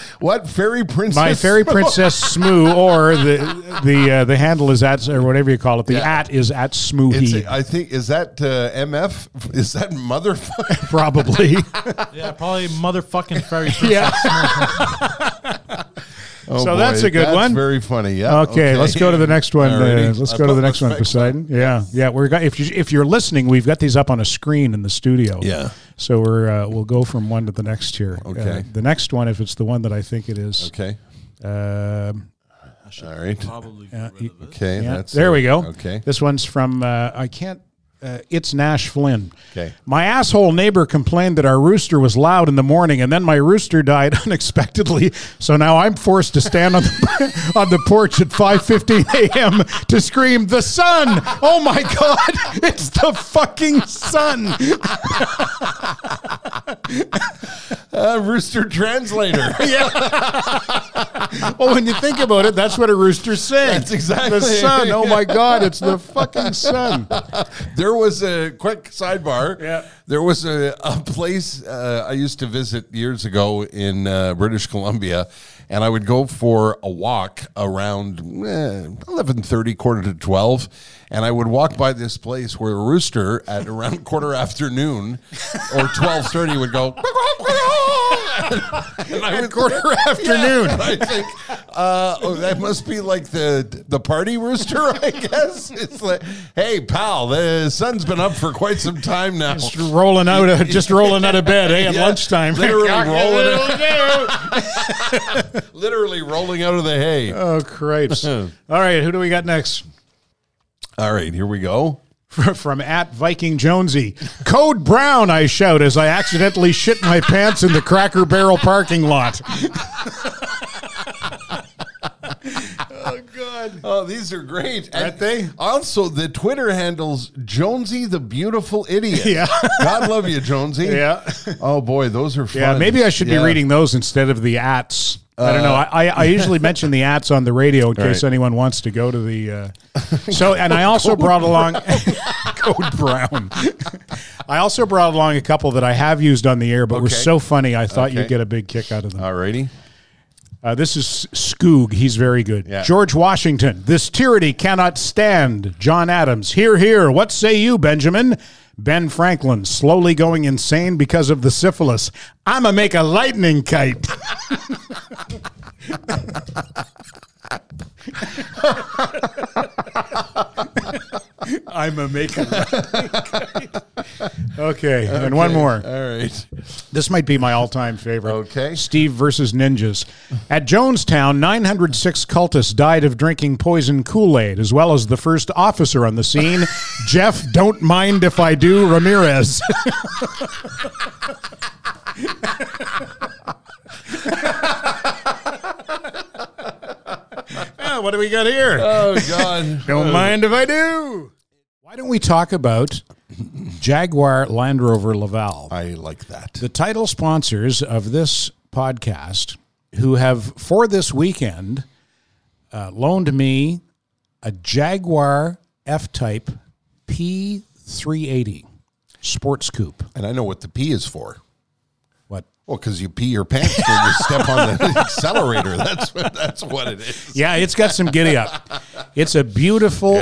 Princess? My Fairy Princess Smoo, or the handle is @ or whatever you call it. The @ is @Smoohee. I think, is that MF? Is that motherfucker? Probably. Yeah, probably motherfucking Fairy Princess Smoo. Oh, so boy. That's a good one. That's very funny. Yeah. Okay, let's go to the next one. Poseidon. Yeah, yeah. If you're listening, we've got these up on a screen in the studio. Yeah. So we'll go from one to the next here. Okay. The next one, if it's the one that I think it is. Okay. All right. Probably. Okay. Yeah, there we go. Okay. This one's from I can't. It's Nash Flynn. Okay. My asshole neighbor complained that our rooster was loud in the morning, and then my rooster died unexpectedly. So now I'm forced to stand on the on the porch at 5:15 a.m. to scream, "The sun! Oh my God! It's the fucking sun!" Rooster translator. Yeah. Well, when you think about it, that's what a rooster says. That's exactly the sun. Oh my God! It's the fucking sun. There was a quick sidebar. Yeah. There was a place I used to visit years ago in British Columbia, and I would go for a walk around 11:30, 11:45, and I would walk by this place where a rooster at around 1:15 or 12:30 would go. And I would 1:15. Yeah, I think that must be like the party rooster, I guess. It's like, hey pal, the sun's been up for quite some time now. Just rolling out of bed, eh? At lunchtime, literally rolling out. Literally rolling out of the hay. Oh cripes! All right, who do we got next? All right, here we go. From @VikingJonesy. Code brown, I shout as I accidentally shit my pants in the Cracker Barrel parking lot. Oh, God. Oh, these are great. Aren't they? Also, the Twitter handle's Jonesy the Beautiful Idiot. Yeah. God love you, Jonesy. Yeah. Oh, boy, those are fun. Yeah, maybe I should be reading those instead of the @ I don't know. I usually mention the @ on the radio in case anyone wants to go to the. So, and I also brought along Code Brown. I also brought along a couple that I have used on the air, but were so funny I thought you'd get a big kick out of them. Alrighty. This is Skoog. He's very good. Yeah. George Washington. This tyranny cannot stand. John Adams. Hear, hear. What say you, Benjamin? Ben Franklin, slowly going insane because of the syphilis. I'ma make a lightning kite. I'ma make a lightning kite. Okay, and one more. All right. This might be my all-time favorite. Okay. Steve versus Ninjas. At Jonestown, 906 cultists died of drinking poison Kool-Aid, as well as the first officer on the scene, Jeff, don't mind if I do. Ramirez. Yeah, what do we got here? Oh, God. Don't mind if I do. Why don't we talk about Jaguar Land Rover Laval? I like that. The title sponsors of this podcast, who have, for this weekend, loaned me a Jaguar F-Type P 380 sports coupe. And I know what the P is for. What? Well, because you pee your pants when you step on the accelerator. That's what it is. Yeah, it's got some giddy up. It's a beautiful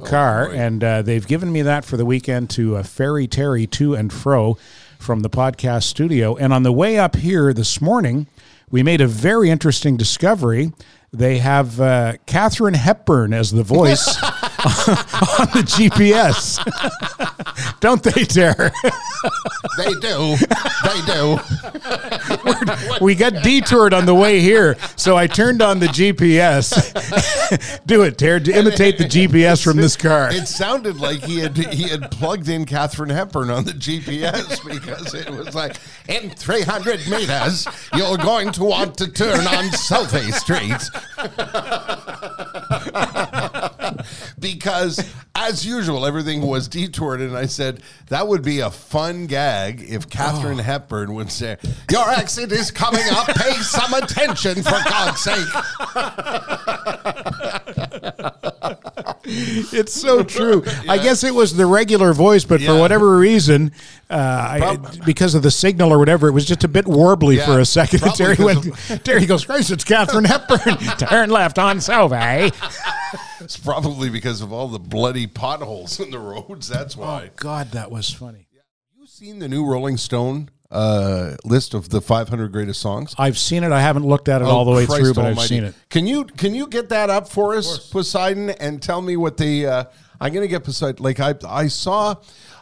car. Boy. And they've given me that for the weekend to ferry Terry to and fro from the podcast studio. And on the way up here this morning, we made a very interesting discovery. They have Katharine Hepburn as the voice on the GPS. Don't they, Terry? They do. They do. We got detoured on the way here, so I turned on the GPS. Do it, Terry. Imitate the GPS from this car. It sounded like he had plugged in Katharine Hepburn on the GPS because it was like, in 300 meters, you're going to want to turn on Southey Street. Because, as usual, everything was detoured, and I said, that would be a fun gag if Katharine Hepburn would say, your exit is coming up, pay some attention, for God's sake. It's so true. Yes. I guess it was the regular voice, but for whatever reason, because of the signal or whatever, it was just a bit warbly for a second. Terry goes, Grace, it's Katharine Hepburn. Turn left on Sauve. It's probably because of all the bloody potholes in the roads. That's why. Oh, God, that was funny. You seen the new Rolling Stone list of the 500 greatest songs? I've seen it. I haven't looked at it all the way through, but I've seen it. Can you get that up for us, Poseidon, and tell me what the I'm going to get Poseidon. Like I saw,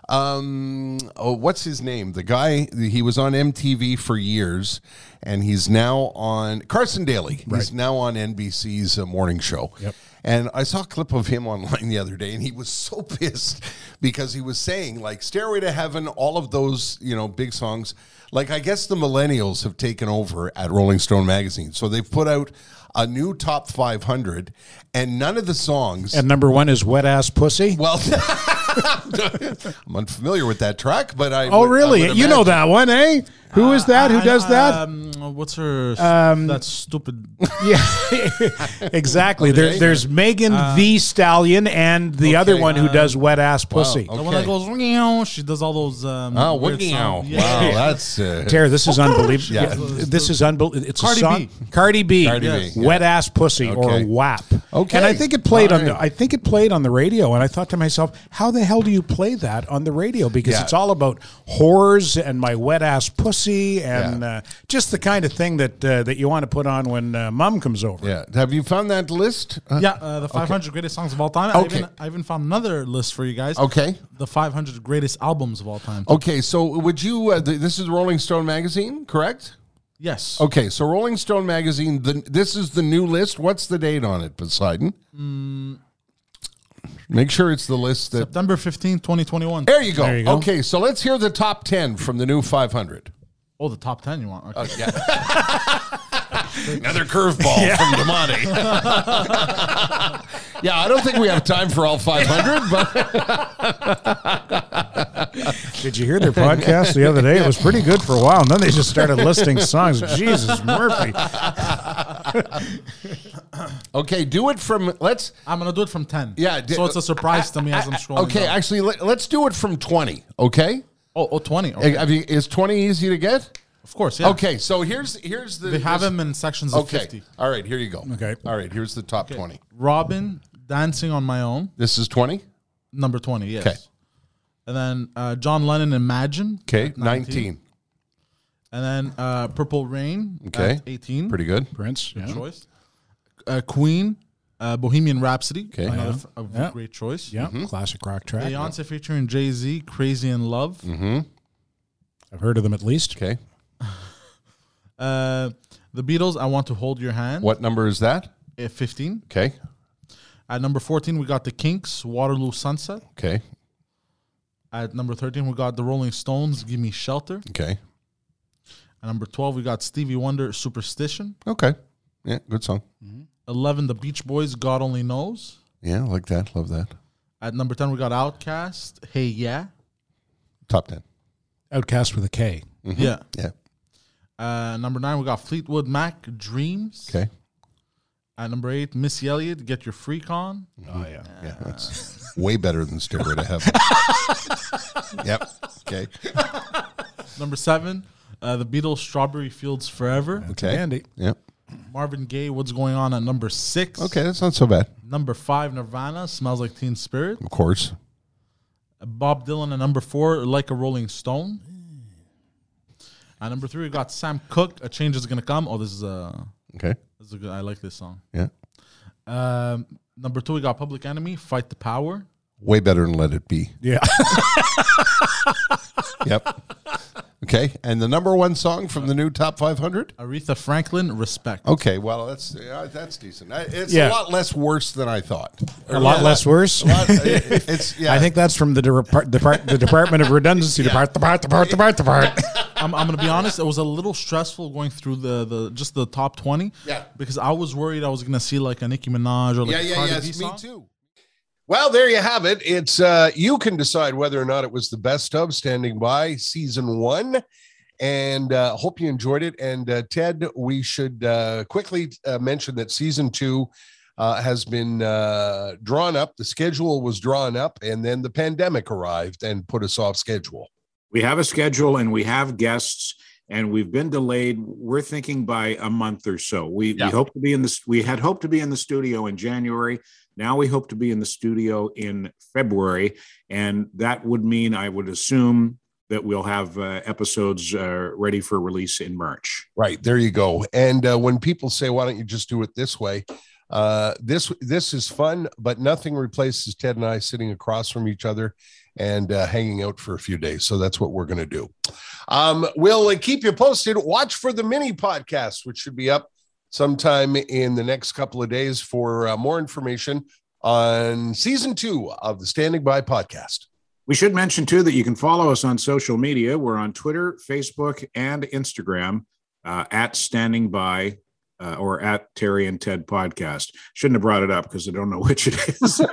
what's his name? The guy, he was on MTV for years, and he's now on Carson Daly. Right. He's now on NBC's morning show. Yep. And I saw a clip of him online the other day, and he was so pissed because he was saying, like, Stairway to Heaven, all of those, big songs. Like, I guess the millennials have taken over at Rolling Stone magazine. So they've put out a new top 500, and none of the songs. And number one is Wet Ass Pussy? Well, I'm unfamiliar with that track, but I. Oh, really? You know that one, eh? Who is that? Who does that? What's her? That's stupid. Yeah, exactly. There's Megan the Stallion and the other one who does Wet Ass Pussy. Wow, okay. The one that goes, meow, she does all those. Meow. Yeah. Wow, that's. Tara, this is unbelievable. Yeah. This is unbelievable. It's Cardi a song. B. Cardi B. Yes. Wet Ass Pussy or WAP. Okay. And I think it played on the radio, and I thought to myself, how the hell do you play that on the radio? Because it's all about whores and my wet ass pussy. And just the kind of thing that you want to put on when mom comes over. Yeah. Have you found that list? The 500 greatest songs of all time. Okay. I even found another list for you guys. Okay. The 500 greatest albums of all time. Okay. So would you? This is Rolling Stone magazine, correct? Yes. Okay. So Rolling Stone magazine. This is the new list. What's the date on it, Poseidon? Make sure it's the list that September 15, 2021. There you go. Okay, so let's hear the top 10 from the new 500. Oh, the top 10 you want? Okay. Another curveball from DeMonte. I don't think we have time for all 500. But did you hear their podcast the other day? It was pretty good for a while, and then they just started listing songs. Jesus, Murphy. Okay, do it from. I'm gonna do it from 10. Yeah, so it's a surprise to me as I'm scrolling. Okay, down. Actually, let's do it from 20. Okay. 20. Okay. Is 20 easy to get? Of course, yeah. Okay, so here's the... They have them in sections of 50. All right, here you go. Okay. All right, here's the top 20. Robin, Dancing on My Own. This is 20? Number 20, yes. Okay. And then John Lennon, Imagine. Okay, 19. And then Purple Rain. Okay. 18. Pretty good. Prince. Good choice. Queen, Bohemian Rhapsody. Okay. Another great choice. Yeah, classic rock track. Beyonce featuring Jay-Z, Crazy in Love. Mm-hmm. I've heard of them at least. Okay. The Beatles, I Want to Hold Your Hand. What number is that? 15. Okay. At number 14, we got the Kinks, Waterloo Sunset. Okay. At number 13, we got the Rolling Stones, Give Me Shelter. Okay. At number 12, we got Stevie Wonder, Superstition. Okay. Yeah, good song. Mm-hmm. 11, the Beach Boys, God Only Knows. Yeah, like that. Love that. At number 10, we got Outkast, Hey Yeah. Top 10. Outkast with a K. Mm-hmm. Yeah. Yeah. Number 9, we got Fleetwood Mac, Dreams. Okay. At number 8, Missy Elliott, Get Your Freak On. Oh, yeah. Yeah, that's way better than Stairway to Heaven. Yep. Okay. Number 7, the Beatles, Strawberry Fields Forever. That's Andy. Yep. Marvin Gaye, What's Going On at number 6. Okay, that's not so bad. Number 5, Nirvana, Smells Like Teen Spirit. Of course. Bob Dylan at number 4, Like a Rolling Stone. At number 3, we got Sam Cooke, A Change Is Gonna Come. Oh, this is a good. I like this song. Yeah. Number two, we got Public Enemy, Fight the Power. Way better than Let It Be. Yeah. Yep. Okay. And the number one song from the new Top 500? Aretha Franklin, Respect. Okay. Well, that's decent. It's a lot less worse than I thought. A lot less worse? I think that's from the Department of Redundancy. Yeah. Depart. I'm going to be honest. It was a little stressful going through the top 20. Yeah. Because I was worried I was going to see like a Nicki Minaj or like a Cardi B song. Me too. Well, there you have it. It's you can decide whether or not it was the best of Standing By season 1, and hope you enjoyed it. And Ted, we should quickly mention that season 2 has been drawn up. The schedule was drawn up, and then the pandemic arrived and put us off schedule. We have a schedule, and we have guests, and we've been delayed. We're thinking by a month or so. We hope to be in the. We had hoped to be in the studio in January. Now we hope to be in the studio in February, and that would mean, I would assume, that we'll have episodes ready for release in March. Right, there you go. And when people say, why don't you just do it this way? This is fun, but nothing replaces Ted and I sitting across from each other and hanging out for a few days. So that's what we're going to do. We'll keep you posted. Watch for the mini podcast, which should be up sometime in the next couple of days for more information on season 2 of the Standing By podcast. We should mention, too, that you can follow us on social media. We're on Twitter, Facebook, and Instagram at Standing By or at Terry and Ted Podcast. Shouldn't have brought it up because I don't know which it is.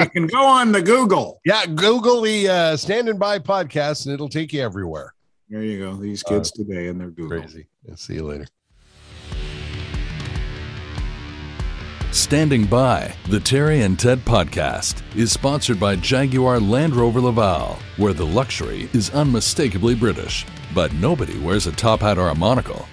You can go on the Google. Yeah, Google the Standing By podcast, and it'll take you everywhere. There you go. These kids today and their Google. Crazy. I'll see you later. Standing By, the Terry and Ted Podcast, is sponsored by Jaguar Land Rover Laval, where the luxury is unmistakably British, but nobody wears a top hat or a monocle.